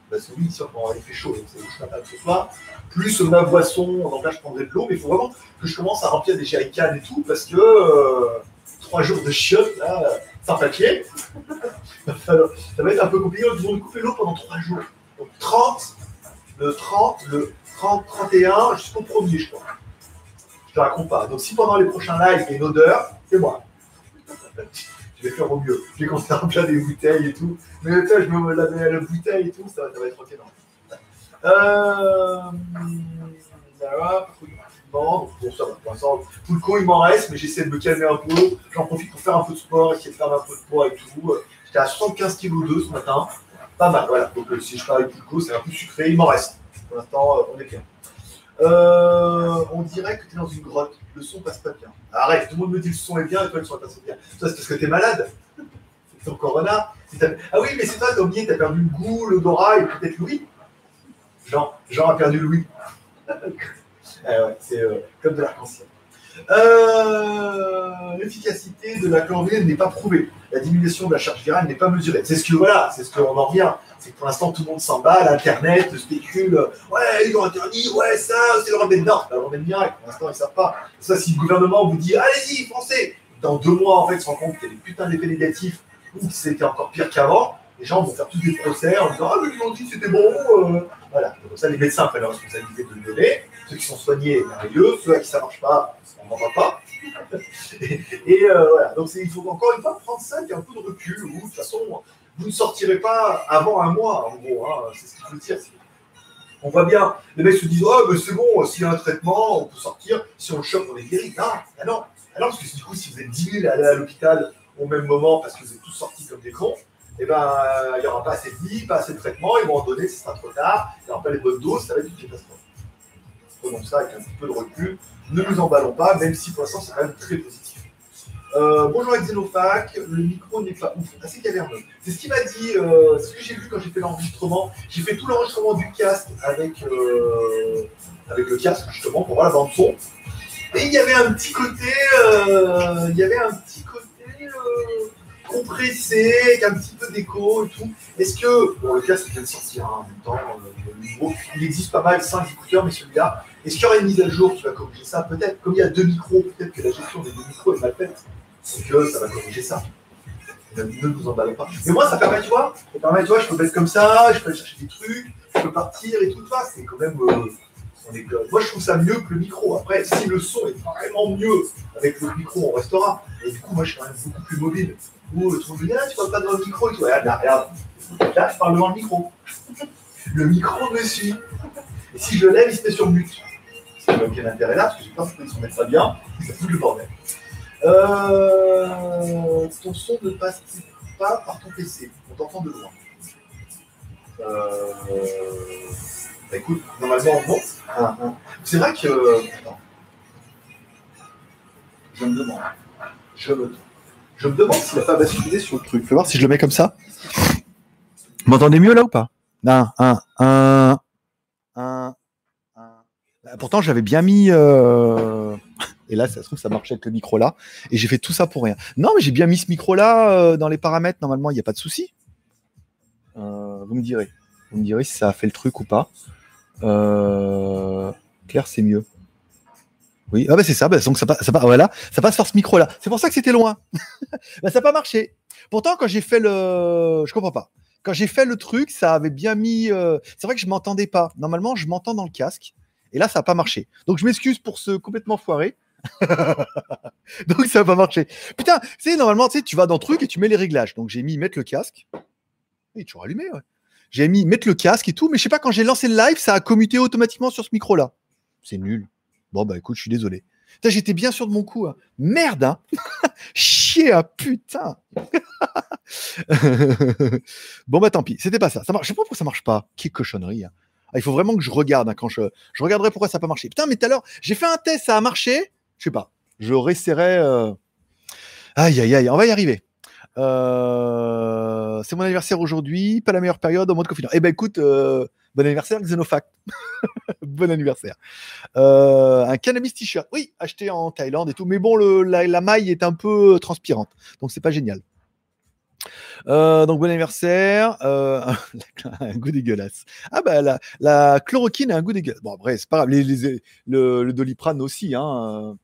Parce que oui, sûrement, il fait chaud, donc c'est douche le matin, le soir. Plus ma boisson, en anglais, je prendrai de l'eau, mais il faut vraiment que je commence à remplir des jerrycans et tout, parce que 3 jours de chiottes, là, sans papier, ça va être un peu compliqué. Ils vont me couper l'eau pendant 3 jours. Donc 31, jusqu'au 1er, je crois. Je te raconte pas. Donc si pendant les prochains lives, il y a une odeur, c'est moi. Je vais faire au mieux. J'ai commencé à remplir des bouteilles et tout. Mais putain, je me lavais à la bouteille et tout, ça va être ok. Voilà, bon, ça va, pour l'instant, tout le coup, il m'en reste, mais j'essaie de me calmer un peu. J'en profite pour faire un peu de sport, essayer de faire un peu de poids et tout. J'étais à 75,2 kg ce matin. Pas mal, voilà. Donc, si je parle tout le coup, c'est un peu sucré, il m'en reste. Pour l'instant, on est bien. On dirait que tu es dans une grotte, le son passe pas bien. Arrête, tout le monde me dit le son est bien et toi le son passe bien. Toi, c'est parce que t'es malade, c'est ton corona. Ah oui, mais c'est toi, t'as oublié, t'as perdu le goût, l'odorat et peut-être l'ouïe. Jean a perdu l'ouïe. Ouais, c'est comme de l'arc-en-ciel. L'efficacité de la chloroquine n'est pas prouvée. La diminution de la charge virale n'est pas mesurée. C'est ce qu'on en revient. C'est que pour l'instant, tout le monde s'en bat, l'Internet spécule. Ouais, ils l'ont interdit, ouais, ça, c'est le remède nord. Le remède miracle, pour l'instant, ils ne savent pas. Ça, si le gouvernement vous dit, allez-y, foncez, dans 2 mois, en fait, ils se rendent compte qu'il y a des putains d'effets négatifs ou que c'était encore pire qu'avant, les gens vont faire tous des procès en disant, ah, mais ils m'ont dit que c'était bon. Voilà. Comme ça, les médecins prennent leur responsabilité de le donner. Ceux qui sont soignés, merveilleux. Ceux à qui ça ne marche pas, on n'en va pas. et voilà. Donc, il faut encore une fois prendre ça avec un peu de recul. Ou, de toute façon, vous ne sortirez pas avant 1 mois, en gros. Hein. C'est ce qu'il faut dire. On voit bien. Les mecs se disent, oh, mais c'est bon, s'il y a un traitement, on peut sortir. Si on le chope, on est guéri. Non. Alors, parce que du coup, si vous êtes 10 000 à aller à l'hôpital au même moment parce que vous êtes tous sortis comme des cons, eh ben, il n'y aura pas assez de vie, pas assez de traitement, ils vont en donner, ce sera trop tard, il n'y aura pas les bonnes doses, ça va être une catastrophe. Prenons ça avec un petit peu de recul, ne nous emballons pas, même si pour l'instant c'est quand même très positif. Bonjour avec Xenofac, le micro n'est pas ouf, assez caverneux. C'est ce qu'il m'a dit, ce que j'ai vu quand j'ai fait l'enregistrement, j'ai fait tout l'enregistrement du casque avec le casque justement pour voir la bande son, et il y avait un petit côté, compressé, avec un petit peu d'écho et tout. Est-ce que, bon, le casque vient de sortir hein, en même temps, le micro, il existe pas mal, 5 écouteurs, mais celui-là, est-ce qu'il y aura une mise à jour qui va corriger ça? Peut-être, comme il y a 2 micros, peut-être que la gestion des 2 micros est mal faite, donc ça va corriger ça. Ne vous emballez pas. Mais moi, ça permet, tu vois, je peux mettre comme ça, je peux aller chercher des trucs, je peux partir et tout, c'est quand même. Moi, je trouve ça mieux que le micro. Après, si le son est vraiment mieux avec le micro, on restera. Et du coup, moi, je suis quand même beaucoup plus mobile. Ou le truc, là, tu parles pas devant le micro. Et tu vois, regarde. Là, je parle devant le micro. Le micro me suit. Et si je lève, il se met sur mute. C'est pas quel intérêt là, parce que j'ai peur qu'ils s'en mettent pas bien. Ça fout le bordel. Ton son ne passe pas par ton PC, on t'entend de loin. Bah écoute, normalement, bon. Ah, ah. C'est vrai que. Attends. Je me demande s'il n'a pas basculé sur le truc. Fais voir si je le mets comme ça. Vous m'entendez mieux là ou pas? Pourtant, j'avais bien mis. Et là, ça se trouve, ça marchait avec le micro là. Et j'ai fait tout ça pour rien. Non, mais j'ai bien mis ce micro là dans les paramètres. Normalement, il n'y a pas de souci. Vous me direz. Vous me direz si ça a fait le truc ou pas. Claire, c'est mieux. Oui, ah bah c'est ça, bah donc voilà, ça passe par ce micro-là. C'est pour ça que c'était loin. Bah ça n'a pas marché. Pourtant, quand j'ai fait le... Je comprends pas. Quand j'ai fait le truc, ça avait bien mis... C'est vrai que je ne m'entendais pas. Normalement, je m'entends dans le casque. Et là, ça n'a pas marché. Donc, je m'excuse pour ce complètement foiré. Donc, ça n'a pas marché. Putain, tu sais, normalement, tu vas dans le truc et tu mets les réglages. Donc, j'ai mis mettre le casque. Il est toujours allumé, ouais. J'ai mis mettre le casque et tout. Mais je sais pas, quand j'ai lancé le live, ça a commuté automatiquement sur ce micro-là. C'est nul. Bon, bah écoute, je suis désolé. Putain, j'étais bien sûr de mon coup. Hein. Merde, hein. Chier, hein, putain. Bon, bah tant pis, c'était pas ça. Ça marche. Je sais pas pourquoi ça marche pas. Quelle cochonnerie. Hein. Ah, il faut vraiment que je regarde. Hein, quand je regarderai pourquoi ça n'a pas marché. Putain, mais tout à l'heure, j'ai fait un test, ça a marché. Je sais pas. Je réessayerai. Aïe, aïe, aïe, on va y arriver. C'est mon anniversaire aujourd'hui. Pas la meilleure période au mode confinement. Eh ben écoute. Bon anniversaire, Xenofact. Bon anniversaire. Un cannabis t-shirt. Oui, acheté en Thaïlande et tout. Mais bon, la maille est un peu transpirante. Donc, c'est pas génial. Donc, bon anniversaire. Un goût dégueulasse. Ah, bah, la chloroquine a un goût dégueulasse. Bon, après, c'est pas grave. Le Doliprane aussi. Hein.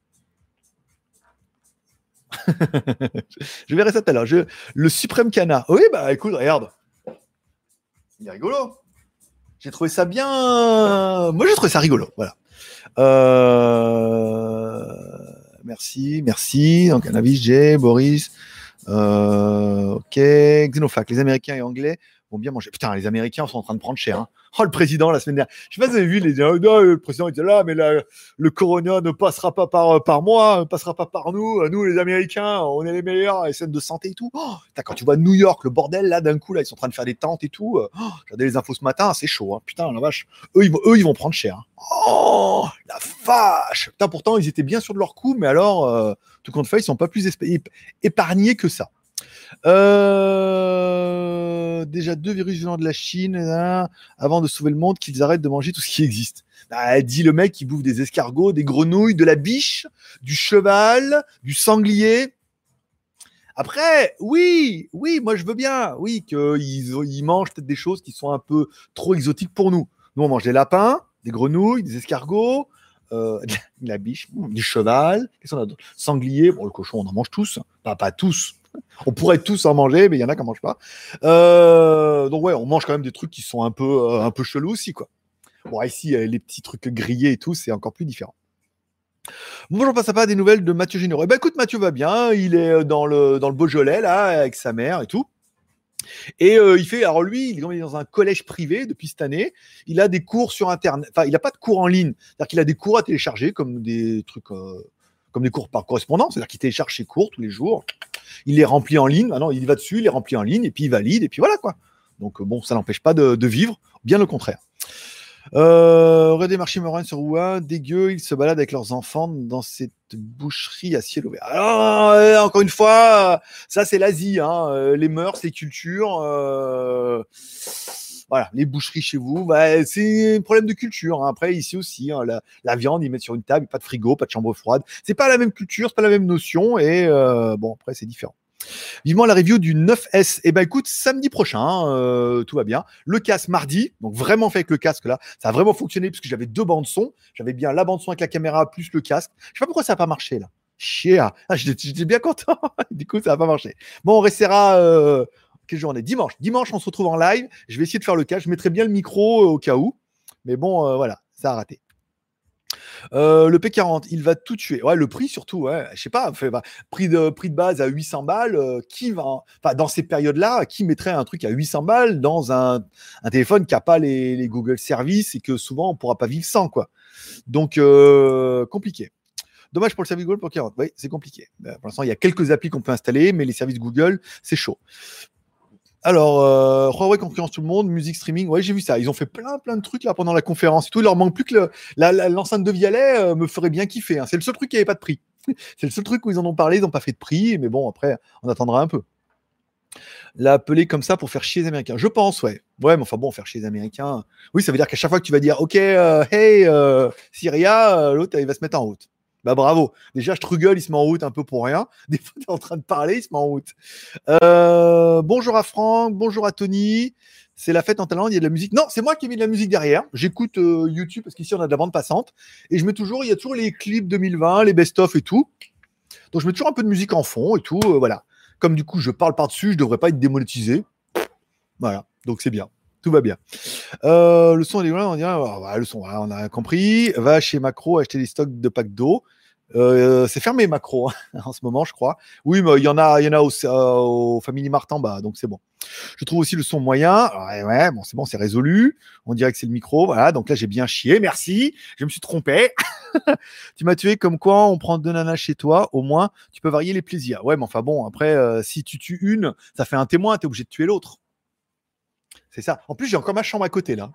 Je verrai ça tout à l'heure. Le Suprême Cana. Oui, bah, écoute, regarde. Il est rigolo. J'ai trouvé ça bien... Moi, j'ai trouvé ça rigolo, voilà. Merci, merci. Donc, Anavis, Jay, Boris. Ok. Xenofac, les Américains et Anglais vont bien manger. Putain, les Américains sont en train de prendre cher. Hein. Oh, le président, la semaine dernière. Je sais pas si vous avez vu, le président était là, mais le corona ne passera pas par moi, ne passera pas par nous. Nous, les Américains, on est les meilleurs, les scènes de santé et tout. Oh, quand tu vois New York, le bordel, là, d'un coup, là, ils sont en train de faire des tentes et tout. Oh, j'ai regardé les infos ce matin, c'est chaud. Hein. Putain, la vache. Eux, ils vont prendre cher. Hein. Oh, la vache. Putain, pourtant, ils étaient bien sûrs de leur coup, mais alors, tout compte fait, ils ne sont pas plus épargnés que ça. Déjà 2 virus venant de la Chine avant de sauver le monde qu'ils arrêtent de manger tout ce qui existe. Bah, dit le mec qui bouffe des escargots, des grenouilles, de la biche, du cheval, du sanglier. Après, oui, moi je veux bien, oui, qu'ils mangent peut-être des choses qui sont un peu trop exotiques pour nous. Nous on mange des lapins, des grenouilles, des escargots, de la biche, du cheval, qu'est-ce qu'on a d'autre ? Sanglier, bon le cochon on en mange tous, pas tous. On pourrait tous en manger, mais il y en a qui n'en mangent pas. Donc ouais, on mange quand même des trucs qui sont un peu chelous aussi, quoi. Bon, ici, les petits trucs grillés et tout, c'est encore plus différent. Bonjour, on passe à pas des nouvelles de Mathieu Généreux. Eh ben, écoute, Mathieu va bien, il est dans le Beaujolais, là, avec sa mère et tout. Et il fait, alors lui, il est dans un collège privé depuis cette année, il a des cours sur Internet, enfin, il n'a pas de cours en ligne, c'est-à-dire qu'il a des cours à télécharger, comme des trucs... comme des cours par correspondance, c'est-à-dire qu'il télécharge ses cours tous les jours, il les remplit en ligne, maintenant il va dessus, il les remplit en ligne, et puis il valide, et puis voilà quoi. Donc bon, ça n'empêche pas de vivre, bien le contraire. Redémarché Morin sur Rouen, dégueu, ils se baladent avec leurs enfants dans cette boucherie à ciel ouvert. Alors, encore une fois, ça c'est l'Asie, hein, les mœurs, les cultures... Voilà, les boucheries chez vous, bah, c'est un problème de culture. Hein. Après, ici aussi, hein, la viande, ils mettent sur une table, pas de frigo, pas de chambre froide. C'est pas la même culture, c'est pas la même notion. Et bon, après, c'est différent. Vivement la review du 9S. Eh ben, écoute, samedi prochain, tout va bien. Le casque mardi, donc vraiment fait avec le casque là. Ça a vraiment fonctionné puisque j'avais 2 bandes son. J'avais bien la bande son avec la caméra plus le casque. Je sais pas pourquoi ça n'a pas marché là. Chier, ah, j'étais bien content. Du coup, ça n'a pas marché. Bon, on restera. Quelle journée ? Dimanche, on se retrouve en live. Je vais essayer de faire le cas. Je mettrai bien le micro au cas où. Mais bon, voilà, ça a raté. Le P40, il va tout tuer. Ouais, le prix surtout. Ouais. Je sais pas, prix de base à 800 balles. Qui va, enfin, dans ces périodes-là, qui mettrait un truc à 800 balles dans un téléphone qui n'a pas les Google Services et que souvent on ne pourra pas vivre sans, quoi. Donc, compliqué. Dommage pour le service Google pour 40. Oui, c'est compliqué. Pour l'instant, il y a quelques applis qu'on peut installer, mais les services Google, c'est chaud. Alors, Huawei concurrence tout le monde, musique streaming, ouais, j'ai vu ça. Ils ont fait plein de trucs là pendant la conférence et tout. Il leur manque plus que l'enceinte de Vialet me ferait bien kiffer. Hein. C'est le seul truc qui n'avait pas de prix. C'est le seul truc où ils en ont parlé, ils n'ont pas fait de prix, mais bon, après, on attendra un peu. L'appeler comme ça pour faire chier les Américains, je pense, ouais. Ouais, mais enfin bon, faire chier les Américains, oui, ça veut dire qu'à chaque fois que tu vas dire, ok, hey, Syria, l'autre, il va se mettre en route. Bah bravo. Déjà, Struggle, il se met en route un peu pour rien. Des fois, t'es en train de parler, il se met en route. Bonjour à Franck, bonjour à Tony. C'est la fête en Thaïlande, il y a de la musique. Non, c'est moi qui ai mis de la musique derrière. J'écoute YouTube parce qu'ici, on a de la bande passante. Et je mets toujours, il y a toujours les clips 2020, les best-of et tout. Donc, je mets toujours un peu de musique en fond et tout. Voilà. Comme du coup, je parle par-dessus, je ne devrais pas être démonétisé. Voilà. Donc, c'est bien. Tout va bien. Le son, on dirait, bah, le son, on a compris. Va chez Macro acheter des stocks de packs d'eau. C'est fermé Macro hein, en ce moment, je crois. Oui, mais il y en a au Family Mart en bas, donc c'est bon. Je trouve aussi le son moyen. Ouais, bon, c'est bon, c'est résolu. On dirait que c'est le micro. Voilà, donc là, j'ai bien chié. Merci. Je me suis trompé. Tu m'as tué comme quoi on prend deux nanas chez toi. Au moins, tu peux varier les plaisirs. Ouais, mais enfin bon, après, si tu tues une, ça fait un témoin. Tu es obligé de tuer l'autre. C'est ça. En plus, j'ai encore ma chambre à côté, là.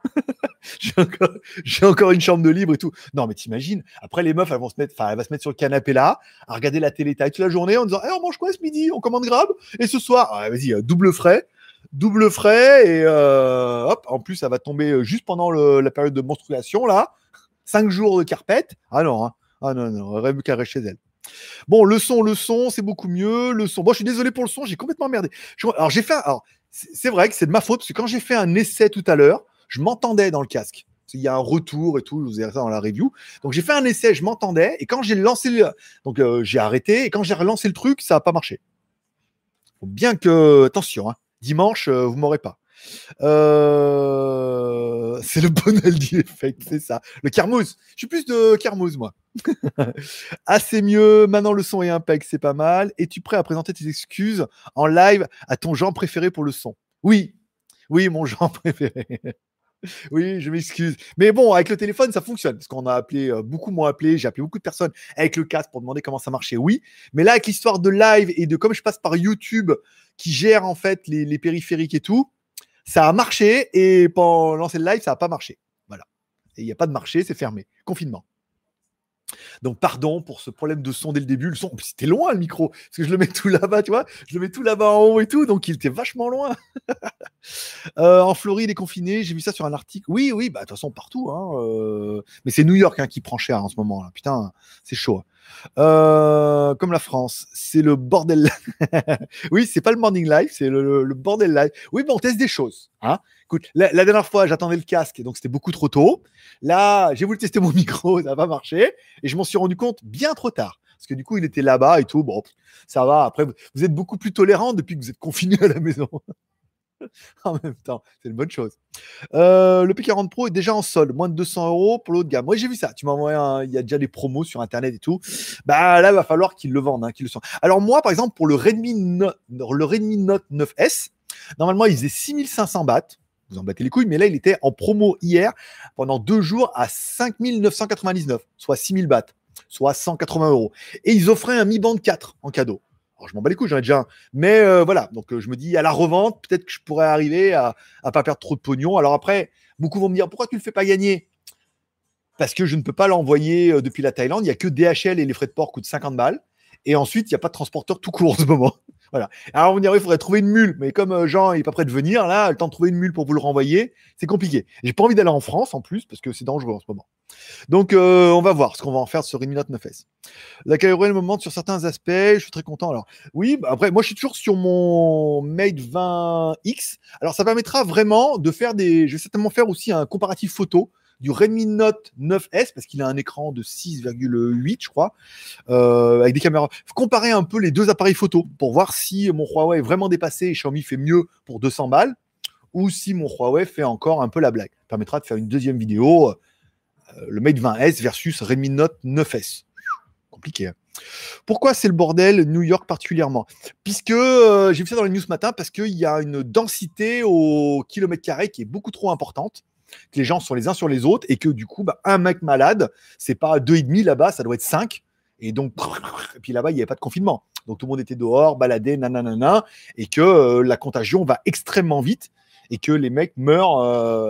j'ai encore une chambre de libre et tout. Non, mais t'imagines, après, les meufs, elles vont se mettre sur le canapé, là, à regarder la télé toute la journée en disant hey, « on mange quoi ce midi? On commande Grab ?» Et ce soir, vas-y, double frais, et hop, en plus, ça va tomber juste pendant la période de menstruation, là. 5 jours de carpette. Ah non, hein. Ah non, elle aurait mieux qu'elle reste chez elle. Bon, le son, c'est beaucoup mieux. Le son. Bon, je suis désolé pour le son, j'ai complètement emmerdé. Alors, j'ai fait... Alors, c'est vrai que c'est de ma faute, parce que quand j'ai fait un essai tout à l'heure, je m'entendais dans le casque. Il y a un retour et tout, je vous ai dit ça dans la review. Donc j'ai fait un essai, je m'entendais, et quand j'ai lancé j'ai arrêté, et quand j'ai relancé le truc, ça n'a pas marché. Faut bien que, attention, hein, dimanche, vous ne m'aurez pas. C'est le Bonaldi effect, c'est ça. Le Kermouz. Je suis plus de Kermouz, moi. Ah, c'est mieux. Maintenant, le son est impec, c'est pas mal. Es-tu prêt à présenter tes excuses en live à ton genre préféré pour le son? Oui. Oui, mon genre préféré. Oui, je m'excuse. Mais bon, avec le téléphone, ça fonctionne. Parce qu'on a appelé, beaucoup moins appelé. J'ai appelé beaucoup de personnes avec le casque pour demander comment ça marchait. Oui. Mais là, avec l'histoire de live et de comme je passe par YouTube qui gère en fait les périphériques et tout, ça a marché et pendant lancer le live, ça n'a pas marché. Voilà. Et il n'y a pas de marché, c'est fermé. Confinement. Donc, pardon pour ce problème de son dès le début. Le son, c'était loin le micro, parce que je le mets tout là-bas, tu vois. Je le mets tout là-bas en haut et tout, donc il était vachement loin. En Floride, déconfiné, j'ai vu ça sur un article. Oui, bah de toute façon, partout. Hein, mais c'est New York hein, qui prend cher en ce moment. Là. Putain, c'est chaud. Hein. Comme la France, c'est le bordel. Oui, c'est pas le morning live, c'est le bordel live. Oui, bon, on teste des choses. Hein. Écoute, la dernière fois, j'attendais le casque, donc c'était beaucoup trop tôt. Là, j'ai voulu tester mon micro, ça n'a pas marché, et je m'en suis rendu compte bien trop tard. Parce que du coup, il était là-bas et tout. Bon, ça va. Après, vous êtes beaucoup plus tolérants depuis que vous êtes confinés à la maison. En même temps, c'est une bonne chose. Le P40 Pro est déjà en solde, moins de 200 € pour l'autre gamme. Oui, j'ai vu ça. Tu m'as envoyé il y a déjà des promos sur Internet et tout. Bah là, il va falloir qu'ils le vendent, hein, qu'ils le sortent. Alors moi, par exemple, pour le Redmi Note 9S, normalement, il faisait 6500 bahts. Vous en battez les couilles, mais là, il était en promo hier pendant 2 jours à 5999, soit 6000 bahts, soit 180 €. Et ils offraient un Mi Band 4 en cadeau. Alors, je m'en bats les couilles, j'en ai déjà un. Mais voilà, donc je me dis, à la revente, peut-être que je pourrais arriver à ne pas perdre trop de pognon. Alors après, beaucoup vont me dire, pourquoi tu ne le fais pas gagner? Parce que je ne peux pas l'envoyer depuis la Thaïlande. Il n'y a que DHL et les frais de port coûtent 50 balles. Et ensuite, il n'y a pas de transporteur tout court en ce moment. Voilà. Alors, on dirait, il faudrait trouver une mule. Mais comme Jean n'est pas prêt de venir, là, le temps de trouver une mule pour vous le renvoyer, c'est compliqué. J'ai pas envie d'aller en France, en plus, parce que c'est dangereux en ce moment. Donc, on va voir ce qu'on va en faire sur Redmi Note 9S. La catégorie me montre sur certains aspects. Je suis très content. Alors, oui, bah après, moi, je suis toujours sur mon Mate 20X. Alors, ça permettra vraiment de faire des... Je vais certainement faire aussi un comparatif photo du Redmi Note 9S, parce qu'il a un écran de 6,8, je crois, avec des caméras. Faut comparer un peu les deux appareils photo pour voir si mon Huawei est vraiment dépassé et Xiaomi fait mieux pour 200 balles, ou si mon Huawei fait encore un peu la blague. Ça permettra de faire une deuxième vidéo, le Mate 20S versus Redmi Note 9S. Compliqué, hein. Pourquoi c'est le bordel New York particulièrement? Puisque j'ai vu ça dans les news ce matin, parce qu'il y a une densité au kilomètre carré qui est beaucoup trop importante, que les gens sont les uns sur les autres et que du coup, bah, un mec malade, c'est pas 2,5 là-bas, ça doit être 5. Et donc, et puis là-bas, il n'y avait pas de confinement. Donc, tout le monde était dehors, baladé, nanana, et que la contagion va extrêmement vite et que les mecs meurent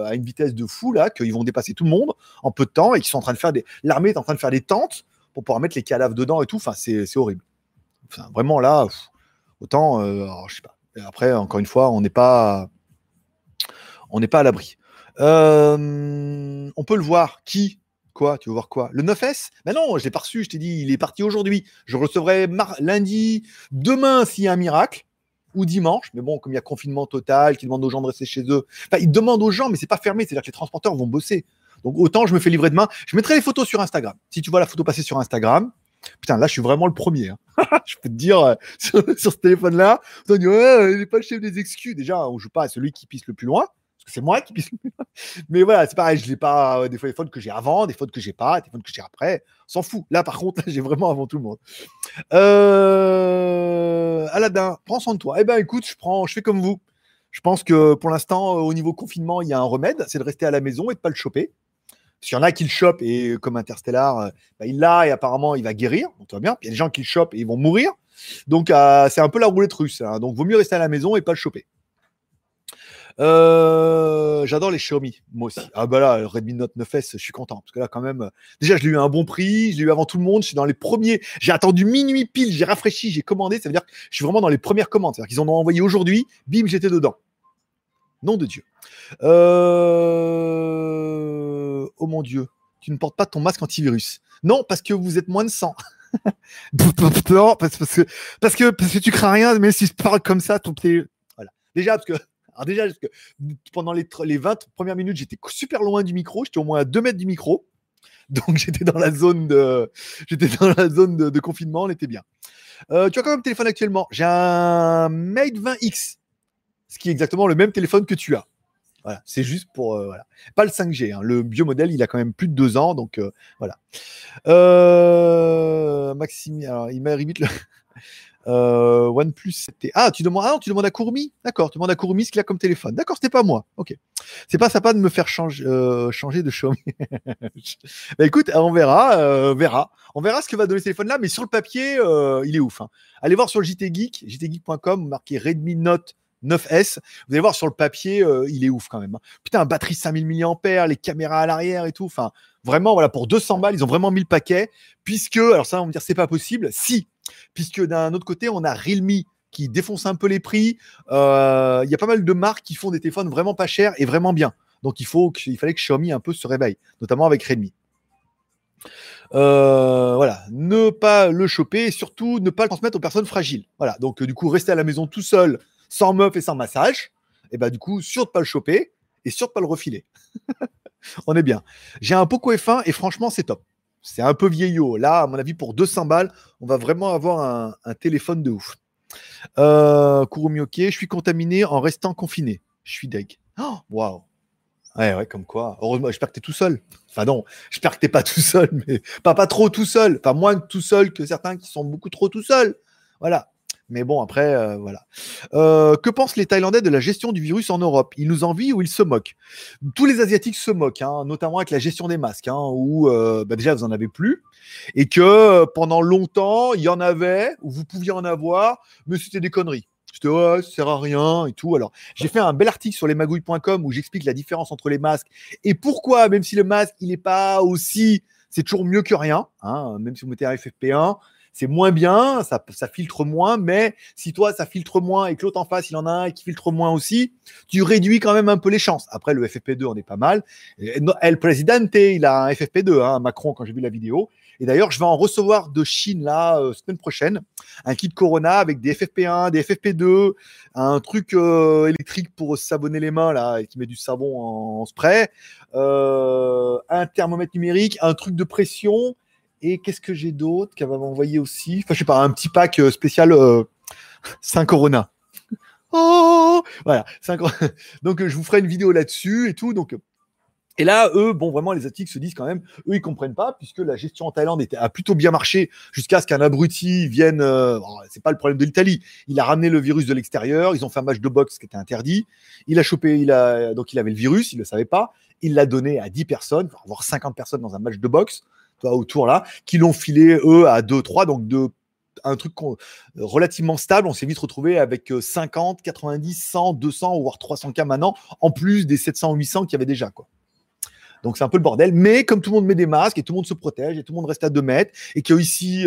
à une vitesse de fou, là, qu'ils vont dépasser tout le monde en peu de temps et qu'ils sont en train de faire des... L'armée est en train de faire des tentes pour pouvoir mettre les cadavres dedans et tout. Enfin, c'est horrible. Enfin, vraiment, là, autant... je sais pas. Après, encore une fois, on n'est pas à l'abri. On peut le voir. Qui ? Quoi ? Tu veux voir quoi ? Le 9S ? Ben non, je l'ai pas reçu. Je t'ai dit, il est parti aujourd'hui. Je recevrai lundi, demain, s'il y a un miracle, ou dimanche. Mais bon, comme il y a confinement total, qui demande aux gens de rester chez eux. Enfin, ils demandent aux gens, mais c'est pas fermé. C'est-à-dire que les transporteurs vont bosser. Donc, autant je me fais livrer demain. Je mettrai les photos sur Instagram. Si tu vois la photo passer sur Instagram... Putain, là, je suis vraiment le premier. Hein. Je peux te dire, sur ce téléphone-là, on dit, ouais, il n'est pas le chef des excuses. Déjà, on ne joue pas à celui qui pisse le plus loin, parce que c'est moi qui pisse le plus loin. Mais voilà, c'est pareil, je l'ai pas. Des fois, les phones que j'ai avant, des phones que j'ai pas, des phones que j'ai après, on s'en fout. Là, par contre, là, j'ai vraiment avant tout le monde. Aladin, prends soin de toi. Eh bien, écoute, je fais comme vous. Je pense que pour l'instant, au niveau confinement, il y a un remède, c'est de rester à la maison et de ne pas le choper. S'il y en a qui le chopent, et comme Interstellar, bah, il l'a et apparemment il va guérir, donc tout va bien. Puis il y a des gens qui le chopent et ils vont mourir. Donc c'est un peu la roulette russe. Hein. Donc vaut mieux rester à la maison et pas le choper. J'adore les Xiaomi, moi aussi. Ah bah là, le Redmi Note 9S, je suis content. Parce que là, quand même, déjà, je l'ai eu à un bon prix, je l'ai eu avant tout le monde, je suis dans les premiers. J'ai attendu minuit pile, j'ai rafraîchi, j'ai commandé. Ça veut dire que je suis vraiment dans les premières commandes. C'est-à-dire qu'ils en ont envoyé aujourd'hui, bim, j'étais dedans. Nom de Dieu. Oh mon Dieu, tu ne portes pas ton masque antivirus. Non, parce que vous êtes moins de 100. Non, parce que tu crains rien, mais si je parle comme ça, ton pied... Voilà. Déjà, parce que pendant les 20 premières minutes, j'étais super loin du micro. J'étais au moins à 2 mètres du micro. Donc, j'étais dans la zone de confinement. On était bien. Tu as quand même téléphone actuellement. J'ai un Mate 20X, ce qui est exactement le même téléphone que tu as. Voilà, c'est juste pour... voilà. Pas le 5G, hein. Le biomodèle, il a quand même plus de 2 ans, donc voilà. Maxime, alors, il m'a limite le... OnePlus, c'était... Ah, tu demandes à Courmi ? D'accord, tu demandes à Courmi ce qu'il a comme téléphone. D'accord, c'était pas moi, ok. C'est pas sympa de me faire changer de Xiaomi. Bah écoute, on verra ce que va donner ce téléphone-là, mais sur le papier, il est ouf. Hein. Allez voir sur le JTGeek, jtgeek.com, marqué Redmi Note 9S, vous allez voir sur le papier, il est ouf quand même. Hein. Putain, batterie 5000 mAh, les caméras à l'arrière et tout. Enfin, vraiment, voilà, pour 200 balles, ils ont vraiment mis le paquet. Puisque, alors ça, on va me dire, c'est pas possible. Si, puisque d'un autre côté, on a Realme qui défonce un peu les prix. Il y a pas mal de marques qui font des téléphones vraiment pas chers et vraiment bien. Donc, il fallait que Xiaomi un peu se réveille, notamment avec Realme. Voilà, ne pas le choper et surtout ne pas le transmettre aux personnes fragiles. Voilà, donc du coup, rester à la maison tout seul, sans meuf et sans massage, et bah du coup, sûr de pas le choper et sûr de pas le refiler. On est bien. J'ai un Poco F1 et franchement, c'est top. C'est un peu vieillot. Là, à mon avis, pour 200 balles, on va vraiment avoir un téléphone de ouf. Kurumi, ok, je suis contaminé en restant confiné. Je suis deg. Oh, waouh. Ouais, comme quoi. Heureusement, j'espère que t'es tout seul. Enfin non, j'espère que t'es pas tout seul, mais pas trop tout seul. Enfin, moins tout seul que certains qui sont beaucoup trop tout seuls. Voilà. Mais bon, après, voilà. Que pensent les Thaïlandais de la gestion du virus en Europe ? Ils nous envient ou ils se moquent ? Tous les Asiatiques se moquent, hein, notamment avec la gestion des masques, hein, où déjà, vous n'en avez plus, et que pendant longtemps, il y en avait, ou vous pouviez en avoir, mais c'était des conneries. C'était « ouais, ça sert à rien » et tout. Alors, j'ai fait un bel article sur lesmagouilles.com où j'explique la différence entre les masques et pourquoi, même si le masque, il n'est pas aussi… C'est toujours mieux que rien, hein, même si vous mettez un FFP1, c'est moins bien, ça filtre moins, mais si toi, ça filtre moins et que l'autre en face, il en a un qui filtre moins aussi, tu réduis quand même un peu les chances. Après, le FFP2, on est pas mal. El Presidente, il a un FFP2, hein, Macron, quand j'ai vu la vidéo. Et d'ailleurs, je vais en recevoir de Chine, là, semaine prochaine, un kit Corona avec des FFP1, des FFP2, un truc électrique pour savonner les mains, là, qui met du savon en spray, un thermomètre numérique, un truc de pression. Et qu'est-ce que j'ai d'autre qu'elle va m'envoyer aussi ? Enfin, je sais pas, un petit pack spécial 5 Corona. Oh voilà, 5 Corona. Donc, je vous ferai une vidéo là-dessus et tout. Donc, et là, eux, bon, vraiment, les Asiatiques se disent quand même, eux, ils comprennent pas, puisque la gestion en Thaïlande a plutôt bien marché jusqu'à ce qu'un abruti vienne. Bon, c'est pas le problème de l'Italie. Il a ramené le virus de l'extérieur. Ils ont fait un match de boxe qui était interdit. Il a chopé, donc il avait le virus, il le savait pas. Il l'a donné à 10 personnes, voire 50 personnes dans un match de boxe. autour là, qui l'ont filé eux à 2-3, donc un truc relativement stable. On s'est vite retrouvé avec 50, 90, 100, 200, voire 300K maintenant, en plus des 700, 800 qu'il y avait déjà, quoi. Donc c'est un peu le bordel, mais comme tout le monde met des masques et tout le monde se protège et tout le monde reste à 2 mètres et qu'il y a ici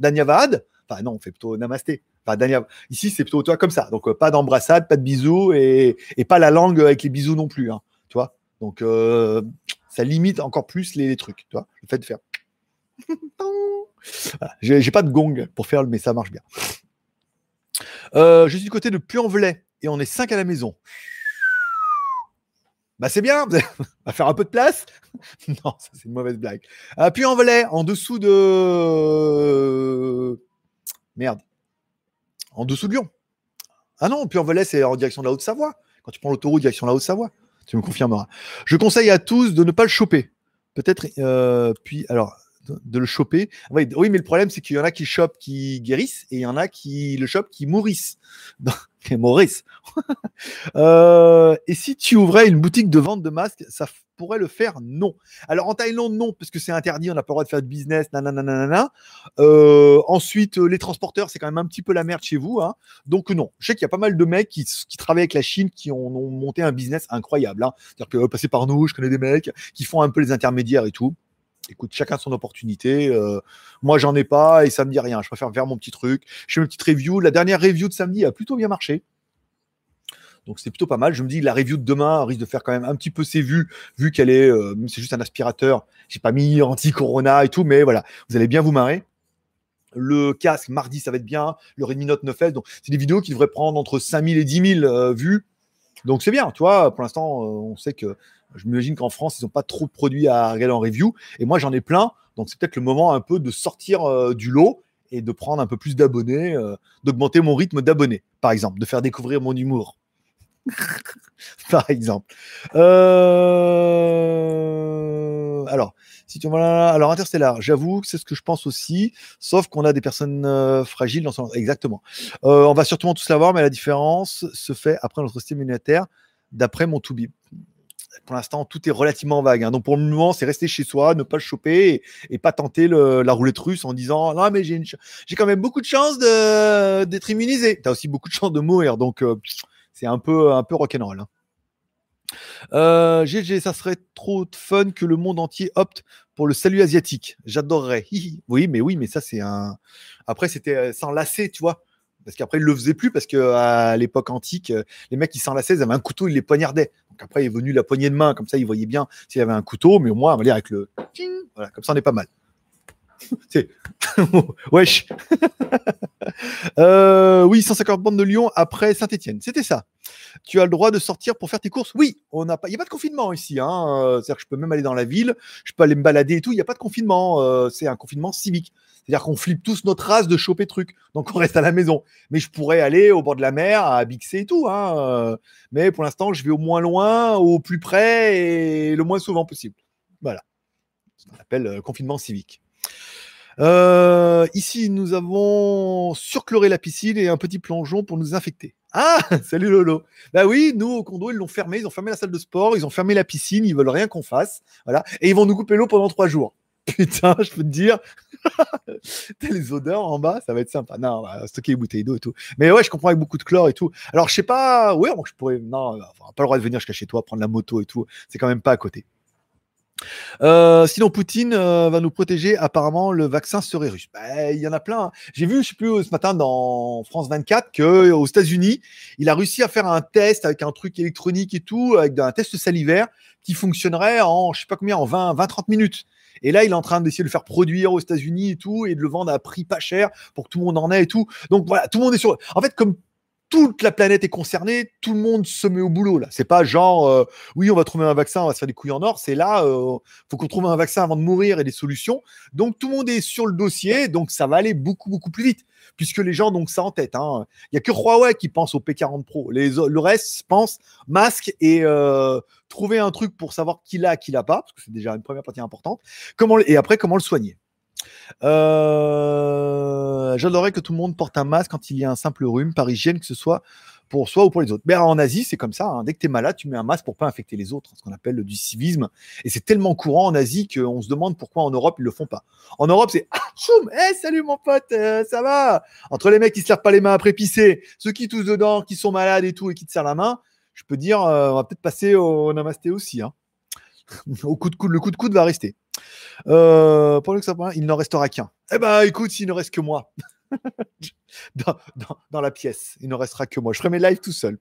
Danyavad, enfin non, on fait plutôt namasté. Enfin, Danyavad. Ici, c'est plutôt toi comme ça. Donc pas d'embrassade, pas de bisous et pas la langue avec les bisous non plus, hein, tu vois. Donc ça limite encore plus les trucs, tu vois. Le fait de faire. Voilà. J'ai pas de gong pour faire, mais ça marche bien. Je suis du côté de Puy-en-Velay et on est 5 à la maison. Bah c'est bien, on va faire un peu de place. Non, ça c'est une mauvaise blague. Puy-en-Velay, en dessous de... Merde. En dessous de Lyon. Ah non, Puy-en-Velay, c'est en direction de la Haute-Savoie. Quand tu prends l'autoroute, direction de la Haute-Savoie. Tu me confirmeras. Je conseille à tous de ne pas le choper. Peut-être, puis, alors, de le choper. Oui, mais le problème, c'est qu'il y en a qui chopent, qui guérissent, et il y en a qui le chopent, qui mourissent. Maurice. Et si tu ouvrais une boutique de vente de masques, ça pourrait le faire? Non. Alors en Thaïlande, non, parce que c'est interdit, on n'a pas le droit de faire de business, nanana. Ensuite, les transporteurs, c'est quand même un petit peu la merde chez vous, hein. Donc non. Je sais qu'il y a pas mal de mecs qui travaillent avec la Chine, qui ont monté un business incroyable, hein. C'est-à-dire que passer par nous, je connais des mecs qui font un peu les intermédiaires et tout. Écoute, chacun son opportunité. Moi, j'en ai pas et ça me dit rien. Je préfère faire mon petit truc. Je fais une petite review. La dernière review de samedi a plutôt bien marché. Donc, c'est plutôt pas mal. Je me dis que la review de demain risque de faire quand même un petit peu ses vues, vu qu'elle est... c'est juste un aspirateur. J'ai pas mis anti-corona et tout, mais voilà. Vous allez bien vous marrer. Le casque, mardi, ça va être bien. Le Redmi Note 9S. Donc, c'est des vidéos qui devraient prendre entre 5000 et 10 000 vues. Donc, c'est bien. Tu vois, pour l'instant, on sait que... Je m'imagine qu'en France, ils n'ont pas trop de produits à regarder en review. Et moi, j'en ai plein. Donc, c'est peut-être le moment un peu de sortir du lot et de prendre un peu plus d'abonnés, d'augmenter mon rythme d'abonnés, par exemple, de faire découvrir mon humour, par exemple. Alors, si tu... Alors, Interstellar, j'avoue que c'est ce que je pense aussi, sauf qu'on a des personnes fragiles dans ce... Exactement. On va sûrement tous l'avoir, mais la différence se fait après notre système immunitaire, d'après mon toubib. Pour l'instant, tout est relativement vague, hein. Donc, pour le moment, c'est rester chez soi, ne pas le choper et pas tenter la roulette russe en disant « Non, mais j'ai quand même beaucoup de chance d'être immunisé. » Tu as aussi beaucoup de chance de mourir. Donc, c'est un peu rock'n'roll, hein. GG, ça serait trop de fun que le monde entier opte pour le salut asiatique. J'adorerais. Oui, mais ça, c'est un... Après, c'était s'enlacer, tu vois. Parce qu'après, ils ne le faisaient plus parce qu'à l'époque antique, les mecs, ils s'enlaçaient, ils avaient un couteau, ils les poignardaient. Donc après, il est venu la poignée de main, comme ça, ils voyaient bien s'il y avait un couteau, mais au moins, on va lire avec le... Voilà, comme ça, on est pas mal. C'est... Wesh. Oui, 150 bornes de Lyon après Saint-Etienne. C'était ça. Tu as le droit de sortir pour faire tes courses? Oui, il n'y a pas de confinement ici, hein. C'est-à-dire que je peux même aller dans la ville, je peux aller me balader et tout. Il n'y a pas de confinement. C'est un confinement civique. C'est-à-dire qu'on flippe tous notre race de choper trucs. Donc, on reste à la maison. Mais je pourrais aller au bord de la mer, à Bixé et tout, hein. Mais pour l'instant, je vais au moins loin, au plus près et le moins souvent possible. Voilà. Ce qu'on appelle confinement civique. Ici, nous avons surchloré la piscine et un petit plongeon pour nous infecter. Ah, salut Lolo. Bah oui, nous au condo, ils l'ont fermé. Ils ont fermé la salle de sport, ils ont fermé la piscine, ils veulent rien qu'on fasse. Voilà. Et ils vont nous couper l'eau pendant 3 jours. Putain, je peux te dire, t'as les odeurs en bas, ça va être sympa. Non, on va stocker les bouteilles d'eau et tout. Mais ouais, je comprends, avec beaucoup de chlore et tout. Alors, je sais pas, ouais, moi je pourrais, non, on n'a pas le droit de venir jusqu'à chez toi, prendre la moto et tout. C'est quand même pas à côté. Sinon, Poutine va nous protéger. Apparemment, le vaccin serait russe. Bah, il y en a plein, hein. J'ai vu, je sais plus, ce matin dans France 24 qu'aux États-Unis, il a réussi à faire un test avec un truc électronique et tout, avec un test salivaire qui fonctionnerait en, je sais pas combien, en 20-30 minutes. Et là, il est en train d'essayer de le faire produire aux États-Unis et tout, et de le vendre à prix pas cher pour que tout le monde en ait et tout. Donc voilà, tout le monde est sur. En fait, comme toute la planète est concernée, tout le monde se met au boulot là. C'est pas genre oui, on va trouver un vaccin, on va se faire des couilles en or. C'est là, faut qu'on trouve un vaccin avant de mourir et des solutions. Donc tout le monde est sur le dossier, donc ça va aller beaucoup plus vite puisque les gens donc ça en tête, hein. Il y a que Huawei qui pense au P40 Pro. Le reste pense masque et trouver un truc pour savoir qui l'a pas, parce que c'est déjà une première partie importante. Et après comment le soigner. J'adorerais que tout le monde porte un masque quand il y a un simple rhume, par hygiène, que ce soit pour soi ou pour les autres. Mais en Asie, c'est comme ça. Hein. Dès que tu es malade, tu mets un masque pour pas infecter les autres, ce qu'on appelle du civisme. Et c'est tellement courant en Asie qu'on se demande pourquoi en Europe, ils le font pas. En Europe, c'est « Ah, choum, hey, salut mon pote, ça va ?» Entre les mecs qui se lavent pas les mains après pisser, ceux qui toussent dedans, qui sont malades et tout, et qui te serrent la main, je peux dire, on va peut-être passer au namasté aussi. Hein. Au coup de coude, le coup de coude va rester. Pour le que ça, il n'en restera qu'un. Eh ben, écoute, il ne reste que moi. dans la pièce, il ne restera que moi. Je ferai mes lives tout seul.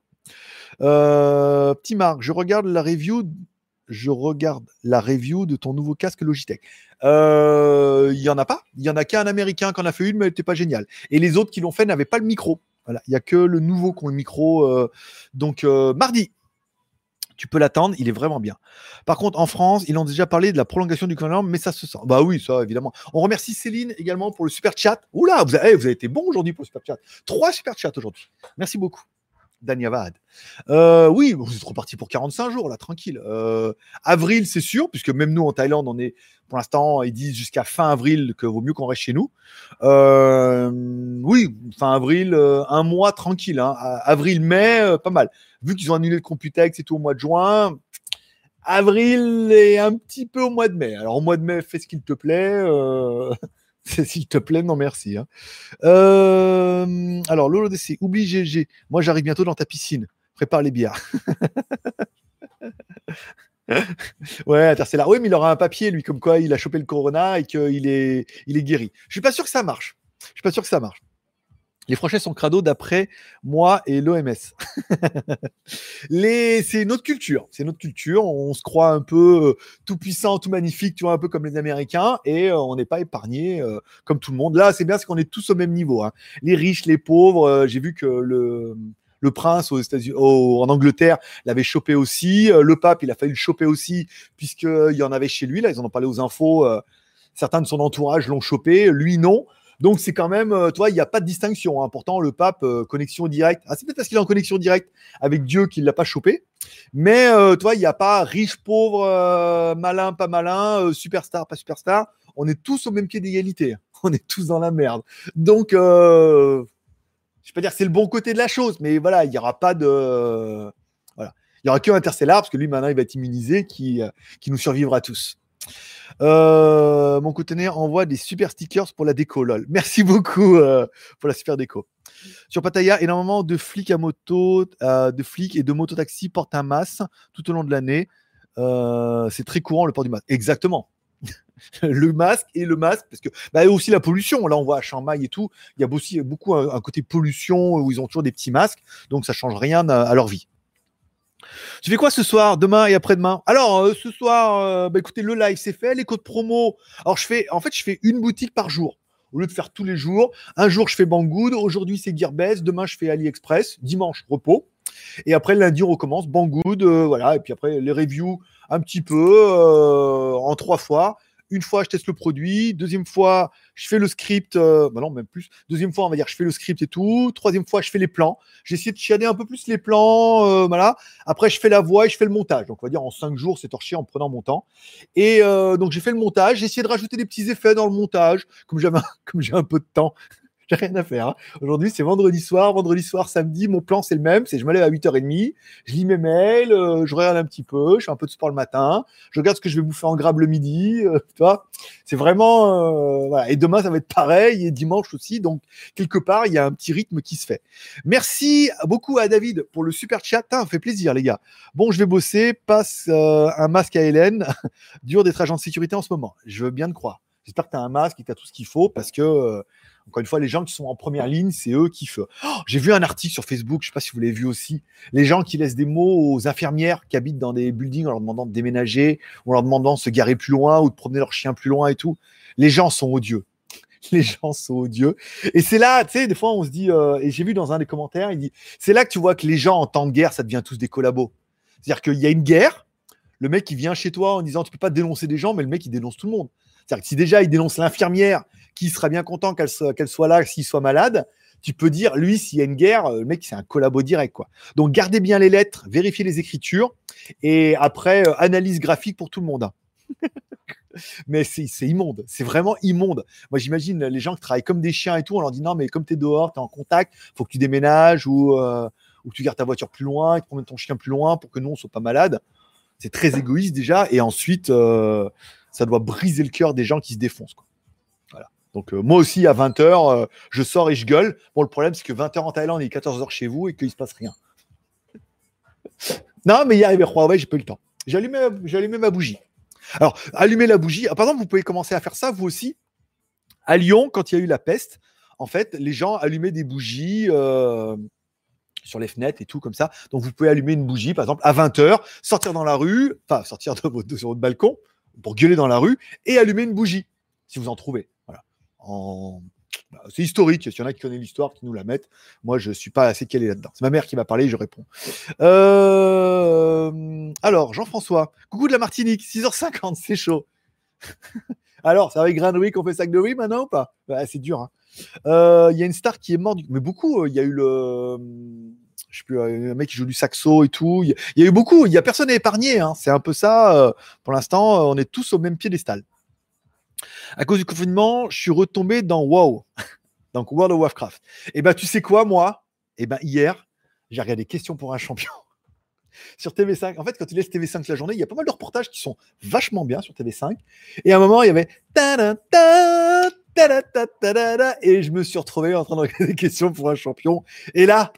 Petit Marc, je regarde la review de ton nouveau casque Logitech. Il n'y en a pas. Il n'y en a qu'un américain qui en a fait une, mais elle n'était pas géniale. Et les autres qui l'ont fait n'avaient pas le micro. Voilà, il n'y a que le nouveau qui a le micro. Donc, mardi. Tu peux l'attendre, il est vraiment bien. Par contre, en France, ils ont déjà parlé de la prolongation du confinement, mais ça se sent. Bah oui, ça, évidemment. On remercie Céline également pour le super chat. Oula, vous avez été bon aujourd'hui pour le super chat. 3 super chats aujourd'hui. Merci beaucoup, Danyavad. Oui, vous êtes reparti pour 45 jours, là, tranquille. Avril, c'est sûr, puisque même nous, en Thaïlande, on est, pour l'instant, ils disent jusqu'à fin avril que vaut mieux qu'on reste chez nous. Oui, fin avril, un mois tranquille. Hein. Avril-mai, pas mal. Vu qu'ils ont annulé le Computex et tout au mois de juin, avril et un petit peu au mois de mai. Alors, au mois de mai, fais ce qu'il te plaît. S'il te plaît, non merci. Hein. Alors, Lolo DC, oublie GG. Moi, j'arrive bientôt dans ta piscine. Prépare les bières. Ouais, Interstellar. Oui, mais il aura un papier, lui, comme quoi il a chopé le corona et qu'il est guéri. Je ne suis pas sûr que ça marche. Les Français sont crado d'après moi et l'OMS. C'est notre culture. On se croit un peu tout puissant, tout magnifique, tu vois, un peu comme les Américains. Et on n'est pas épargné comme tout le monde. Là, c'est bien, c'est qu'on est tous au même niveau. Hein. Les riches, les pauvres. J'ai vu que le prince aux États-Unis, en Angleterre l'avait chopé aussi. Le pape, il a failli le choper aussi, puisqu'il y en avait chez lui. Là, ils en ont parlé aux infos. Certains de son entourage l'ont chopé. Lui, non. Donc, c'est quand même, toi, il n'y a pas de distinction. Hein. Pourtant, le pape, connexion directe. Ah, c'est peut-être parce qu'il est en connexion directe avec Dieu qu'il ne l'a pas chopé. Mais, toi, il n'y a pas riche, pauvre, malin, pas malin, superstar, pas superstar. On est tous au même pied d'égalité. On est tous dans la merde. Donc, je ne vais pas dire que c'est le bon côté de la chose, mais voilà, il n'y aura pas de. Voilà. Il n'y aura que Interstellar, parce que lui, maintenant, il va être immunisé, qui nous survivra tous. Mon conteneur envoie des super stickers pour la déco lol. Merci beaucoup pour la super déco. Sur Pattaya, énormément de flics à moto, de flics et de mototaxis portent un masque tout au long de l'année. C'est très courant le port du masque. Exactement. le masque parce que bah, aussi la pollution, là on voit à Chiang Mai et tout, il y a aussi beaucoup un côté pollution où ils ont toujours des petits masques, donc ça change rien à leur vie. Tu fais quoi ce soir, demain et après-demain? Alors, ce soir, écoutez, le live, c'est fait. Les codes promo. Alors, je fais une boutique par jour. Au lieu de faire tous les jours. Un jour, je fais Banggood. Aujourd'hui, c'est Gearbest. Demain, je fais AliExpress. Dimanche, repos. Et après, lundi, on recommence. Banggood. Voilà. Et puis après, les reviews un petit peu en 3 fois. Une fois, je teste le produit. Deuxième fois, je fais le script. Non, même plus. Deuxième fois, on va dire, je fais le script et tout. Troisième fois, je fais les plans. J'essaie de chiader un peu plus les plans. Voilà. Après, je fais la voix et je fais le montage. Donc, on va dire, en 5 jours, c'est torché en prenant mon temps. Et donc, j'ai fait le montage. J'ai essayé de rajouter des petits effets dans le montage. Comme j'ai un peu de temps, j'ai rien à faire. Hein. Aujourd'hui, c'est vendredi soir, samedi. Mon plan, c'est le même. Je me lève à 8h30. Je lis mes mails. Je regarde un petit peu. Je fais un peu de sport le matin. Je regarde ce que je vais bouffer en Grab le midi. Tu vois, c'est vraiment… voilà. Et demain, ça va être pareil. Et dimanche aussi. Donc, quelque part, il y a un petit rythme qui se fait. Merci beaucoup à David pour le super chat. Ça fait plaisir, les gars. Bon, je vais bosser. Passe un masque à Hélène. Dur d'être agent de sécurité en ce moment. Je veux bien te croire. J'espère que tu as un masque et que tu as tout ce qu'il faut parce que… Encore une fois, les gens qui sont en première ligne, c'est eux qui font. J'ai vu un article sur Facebook, je ne sais pas si vous l'avez vu aussi. Les gens qui laissent des mots aux infirmières qui habitent dans des buildings en leur demandant de déménager, en leur demandant de se garer plus loin ou de promener leur chien plus loin et tout. Les gens sont odieux. Et c'est là, tu sais, des fois, on se dit… et j'ai vu dans un des commentaires, il dit « C'est là que tu vois que les gens en temps de guerre, ça devient tous des collabos. » C'est-à-dire qu'il y a une guerre, le mec, il vient chez toi en disant « Tu ne peux pas dénoncer des gens », mais le mec, il dénonce tout le monde. C'est-à-dire que si déjà, il dénonce l'infirmière qui sera bien content qu'elle soit là s'il soit malade, tu peux dire, lui, s'il y a une guerre, le mec, c'est un collabo direct, quoi. Donc, gardez bien les lettres, vérifiez les écritures et après, analyse graphique pour tout le monde. Mais c'est immonde, c'est vraiment immonde. Moi, j'imagine les gens qui travaillent comme des chiens et tout, on leur dit, non, mais comme tu es dehors, tu es en contact, il faut que tu déménages ou… où tu gardes ta voiture plus loin, et tu promènes ton chien plus loin pour que nous, on ne soit pas malade. C'est très égoïste déjà. Et ensuite, ça doit briser le cœur des gens qui se défoncent, quoi. Voilà. Donc, moi aussi, à 20h, je sors et je gueule. Bon, le problème, c'est que 20h en Thaïlande, il est 14h chez vous et qu'il ne se passe rien. Non, mais hier, il y avait Huawei, j'ai pas eu le temps. J'allumais ma bougie. Alors, allumer la bougie. Ah, par exemple, vous pouvez commencer à faire ça, vous aussi. À Lyon, quand il y a eu la peste, en fait, les gens allumaient des bougies sur les fenêtres et tout comme ça. Donc, vous pouvez allumer une bougie, par exemple, à 20h, sortir dans la rue, enfin, sortir sur votre balcon pour gueuler dans la rue et allumer une bougie, si vous en trouvez. Voilà. C'est historique. S'il y en a qui connaissent l'histoire, qui nous la mettent. Moi, je ne suis pas assez calé là-dedans. C'est ma mère qui m'a parlé et je réponds. Alors, Jean-François, coucou de la Martinique, 6h50, c'est chaud. Alors, c'est avec grain de riz qu'on fait sac de riz maintenant ou pas? Bah, c'est dur, hein. Y a une star qui est morte, mais beaucoup. Il y a eu le, je sais plus, un mec qui joue du saxo et tout. Il y a eu beaucoup. Il y a personne à épargner, hein. C'est un peu ça. Pour l'instant, on est tous au même piédestal. À cause du confinement, je suis retombé dans WoW, donc World of Warcraft. Et ben, tu sais quoi, moi? Et ben, hier, j'ai regardé Questions pour un champion sur TV5. En fait, quand tu laisses TV5 la journée, il y a pas mal de reportages qui sont vachement bien sur TV5. Et à un moment, il y avait et je me suis retrouvé en train de regarder Questions pour un champion. Et là,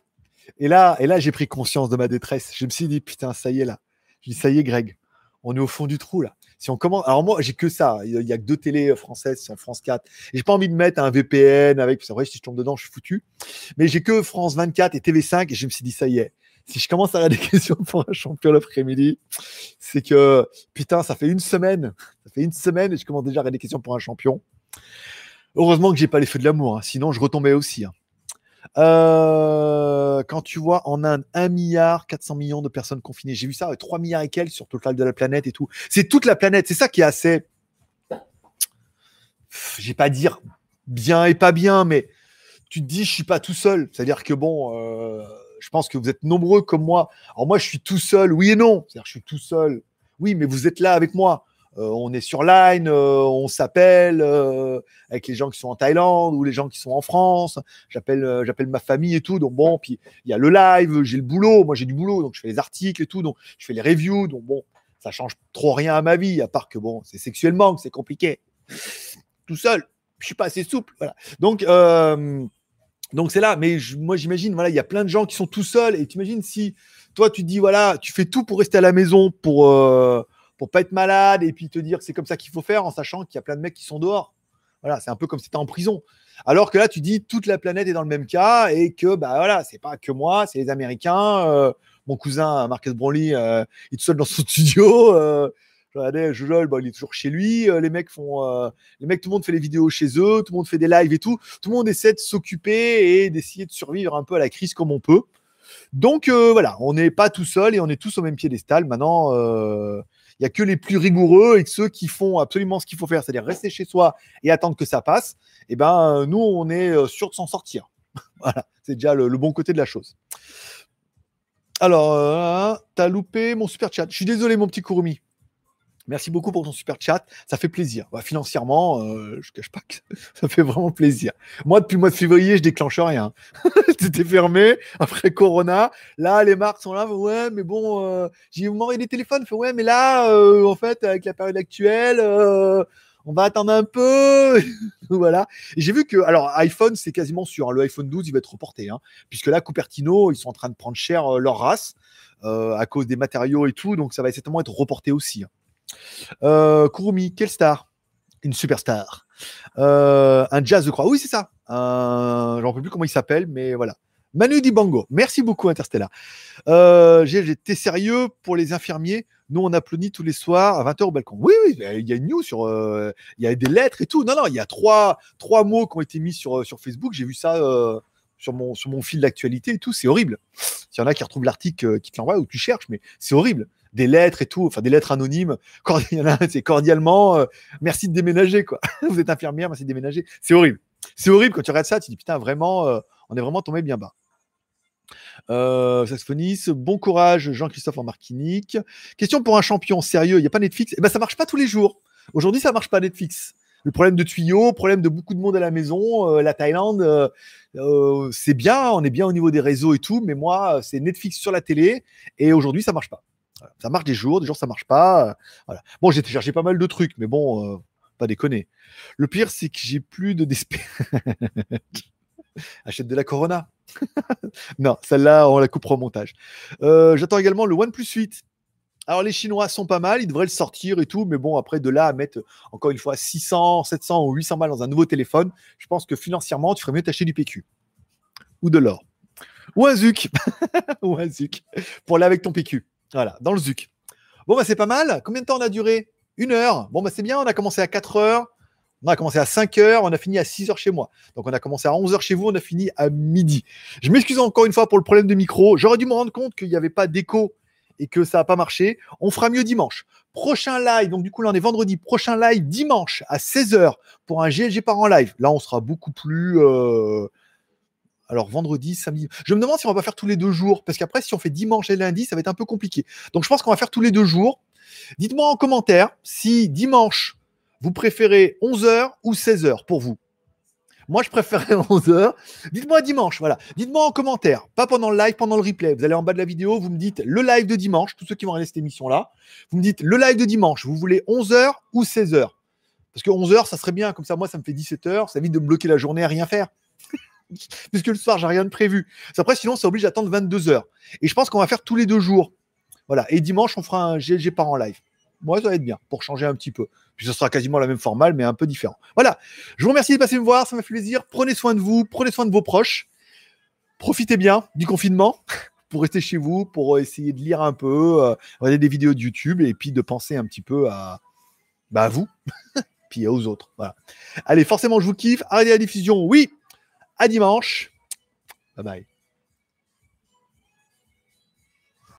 j'ai pris conscience de ma détresse. Je me suis dit, putain, ça y est là. J'ai dit, ça y est, Greg, on est au fond du trou là. Si on commence, alors moi, j'ai que ça. Il y a que deux télés françaises sur France 4. Et j'ai pas envie de mettre un VPN avec. C'est vrai, si je tombe dedans, je suis foutu. Mais j'ai que France 24 et TV5. Et je me suis dit, ça y est. Si je commence à regarder Questions pour un champion l'après-midi, c'est que putain, ça fait une semaine. Ça fait une semaine et je commence déjà à regarder Questions pour un champion. Heureusement que j'ai pas les feux de l'amour, hein, sinon je retombais aussi, hein. Quand tu vois en Inde 1,4 milliard de personnes confinées, j'ai vu ça, 3 milliards et quelques sur le total de la planète et tout. C'est toute la planète, c'est ça qui est assez. J'ai pas à dire bien et pas bien, mais tu te dis je suis pas tout seul. C'est-à-dire que bon, je pense que vous êtes nombreux comme moi. Alors moi je suis tout seul, oui et non. C'est-à-dire je suis tout seul, oui, mais vous êtes là avec moi. On est sur Line, on s'appelle avec les gens qui sont en Thaïlande ou les gens qui sont en France. J'appelle ma famille et tout. Donc bon, puis il y a le live, j'ai le boulot. Moi, j'ai du boulot, donc je fais les articles et tout. Donc je fais les reviews. Donc bon, ça change trop rien à ma vie, à part que bon, c'est sexuellement que c'est compliqué. Tout seul, je suis pas assez souple. Voilà. Donc c'est là. Mais moi, j'imagine, voilà, il y a plein de gens qui sont tout seuls. Et t'imagines si toi, tu te dis voilà, tu fais tout pour rester à la maison, pour pas être malade et puis te dire que c'est comme ça qu'il faut faire en sachant qu'il y a plein de mecs qui sont dehors. Voilà, c'est un peu comme si tu étais en prison. Alors que là, tu dis toute la planète est dans le même cas et que bah voilà, c'est pas que moi, c'est les Américains. Mon cousin Marcus Brownlee, il est tout seul dans son studio. Jojol, bon, il est toujours chez lui. Tout le monde fait les vidéos chez eux, tout le monde fait des lives et tout. Tout le monde essaie de s'occuper et d'essayer de survivre un peu à la crise comme on peut. Donc voilà, on n'est pas tout seul et on est tous au même piédestal. Maintenant, il n'y a que les plus rigoureux et que ceux qui font absolument ce qu'il faut faire, c'est-à-dire rester chez soi et attendre que ça passe, et ben, nous, on est sûr de s'en sortir. Voilà, c'est déjà le bon côté de la chose. Alors, tu as loupé mon super chat. Je suis désolé, mon petit Kurumi. Merci beaucoup pour ton super chat. Ça fait plaisir. Bah, financièrement, je ne cache pas que ça fait vraiment plaisir. Moi, depuis le mois de février, je déclenche rien. C'était fermé après Corona. Là, les marques sont là. Ouais, mais bon, j'ai envoyé des téléphones. Ouais, mais là, en fait, avec la période actuelle, on va attendre un peu. Voilà. Et j'ai vu que, alors, iPhone, c'est quasiment sûr, hein. Le iPhone 12, il va être reporté, hein, puisque là, Cupertino, ils sont en train de prendre cher leur race à cause des matériaux et tout. Donc, ça va certainement être reporté aussi, hein. Kurumi, quelle star? Une superstar. Un jazz de croix. Oui, c'est ça. J'en peux plus comment il s'appelle, mais voilà. Manu Dibango. Merci beaucoup, Interstellar. J'étais sérieux pour les infirmiers. Nous, on applaudit tous les soirs à 20h au balcon. Oui, il y a une news sur. Il y a des lettres et tout. Non, il y a trois mots qui ont été mis sur Facebook. J'ai vu ça sur mon fil d'actualité et tout. C'est horrible. S'il y en a qui retrouvent l'article qui te l'envoie ou tu cherches, mais c'est horrible. Des lettres et tout, enfin des lettres anonymes. C'est cordialement, merci de déménager, quoi. Vous êtes infirmière, merci de déménager. C'est horrible. C'est horrible quand tu regardes ça, tu te dis putain, vraiment, on est vraiment tombé bien bas. Saxophoniste, bon courage, Jean-Christophe en Marquinique. Question pour un champion sérieux, il n'y a pas Netflix? Eh ben, ça marche pas tous les jours. Aujourd'hui, ça marche pas Netflix. le problème de tuyaux, le problème de beaucoup de monde à la maison, la Thaïlande, c'est bien, on est bien au niveau des réseaux et tout, mais moi, c'est Netflix sur la télé et aujourd'hui, ça marche pas. Voilà. Ça marche des jours, ça marche pas. Voilà. Bon, j'ai cherché pas mal de trucs, mais bon, pas déconner. Le pire, c'est que j'ai plus de désespérance. Achète de la Corona. Non, celle-là, on la coupera au montage. J'attends également le OnePlus 8. Alors, les Chinois sont pas mal, ils devraient le sortir et tout, mais bon, après, de là à mettre, encore une fois, 600, 700 ou 800 balles dans un nouveau téléphone, je pense que financièrement, tu ferais mieux t'acheter du PQ ou de l'or. Ou un ZUC. Ou un ZUC. Pour aller avec ton PQ. Voilà, dans le ZUC. Bon, bah, c'est pas mal. Combien de temps on a duré? 1 heure. Bon, bah, c'est bien, on a commencé à 4 heures. On a commencé à 5h, on a fini à 6h chez moi. Donc, on a commencé à 11h chez vous, on a fini à midi. Je m'excuse encore une fois pour le problème de micro. J'aurais dû me rendre compte qu'il n'y avait pas d'écho et que ça n'a pas marché. On fera mieux dimanche. Prochain live, donc du coup, là, on est vendredi. Prochain live dimanche à 16h pour un GLG Parents Live. Là, on sera beaucoup plus... Alors, vendredi, samedi... Je me demande si on va pas faire tous les deux jours. Parce qu'après, si on fait dimanche et lundi, ça va être un peu compliqué. Donc, je pense qu'on va faire tous les deux jours. Dites-moi en commentaire si dimanche... Vous préférez 11h ou 16h pour vous? Moi, je préférais 11h. Dites-moi dimanche, voilà. Dites-moi en commentaire, pas pendant le live, pendant le replay. Vous allez en bas de la vidéo, vous me dites le live de dimanche, tous ceux qui vont regarder cette émission-là. Vous me dites le live de dimanche, vous voulez 11h ou 16h? Parce que 11h, ça serait bien, comme ça, moi, ça me fait 17h, ça évite de me bloquer la journée à rien faire. Puisque le soir, j'ai rien de prévu. Après, sinon, ça oblige à attendre 22h. Et je pense qu'on va faire tous les deux jours. Voilà. Et dimanche, on fera un GLG Parents Live. Moi, ça va être bien pour changer un petit peu. Puis ce sera quasiment la même formule, mais un peu différent. Voilà. Je vous remercie de passer me voir. Ça m'a fait plaisir. Prenez soin de vous. Prenez soin de vos proches. Profitez bien du confinement pour rester chez vous, pour essayer de lire un peu, regarder des vidéos de YouTube et puis de penser un petit peu à vous puis aux autres. Voilà. Allez, forcément, je vous kiffe. Arrêtez la diffusion. Oui. À dimanche. Bye bye.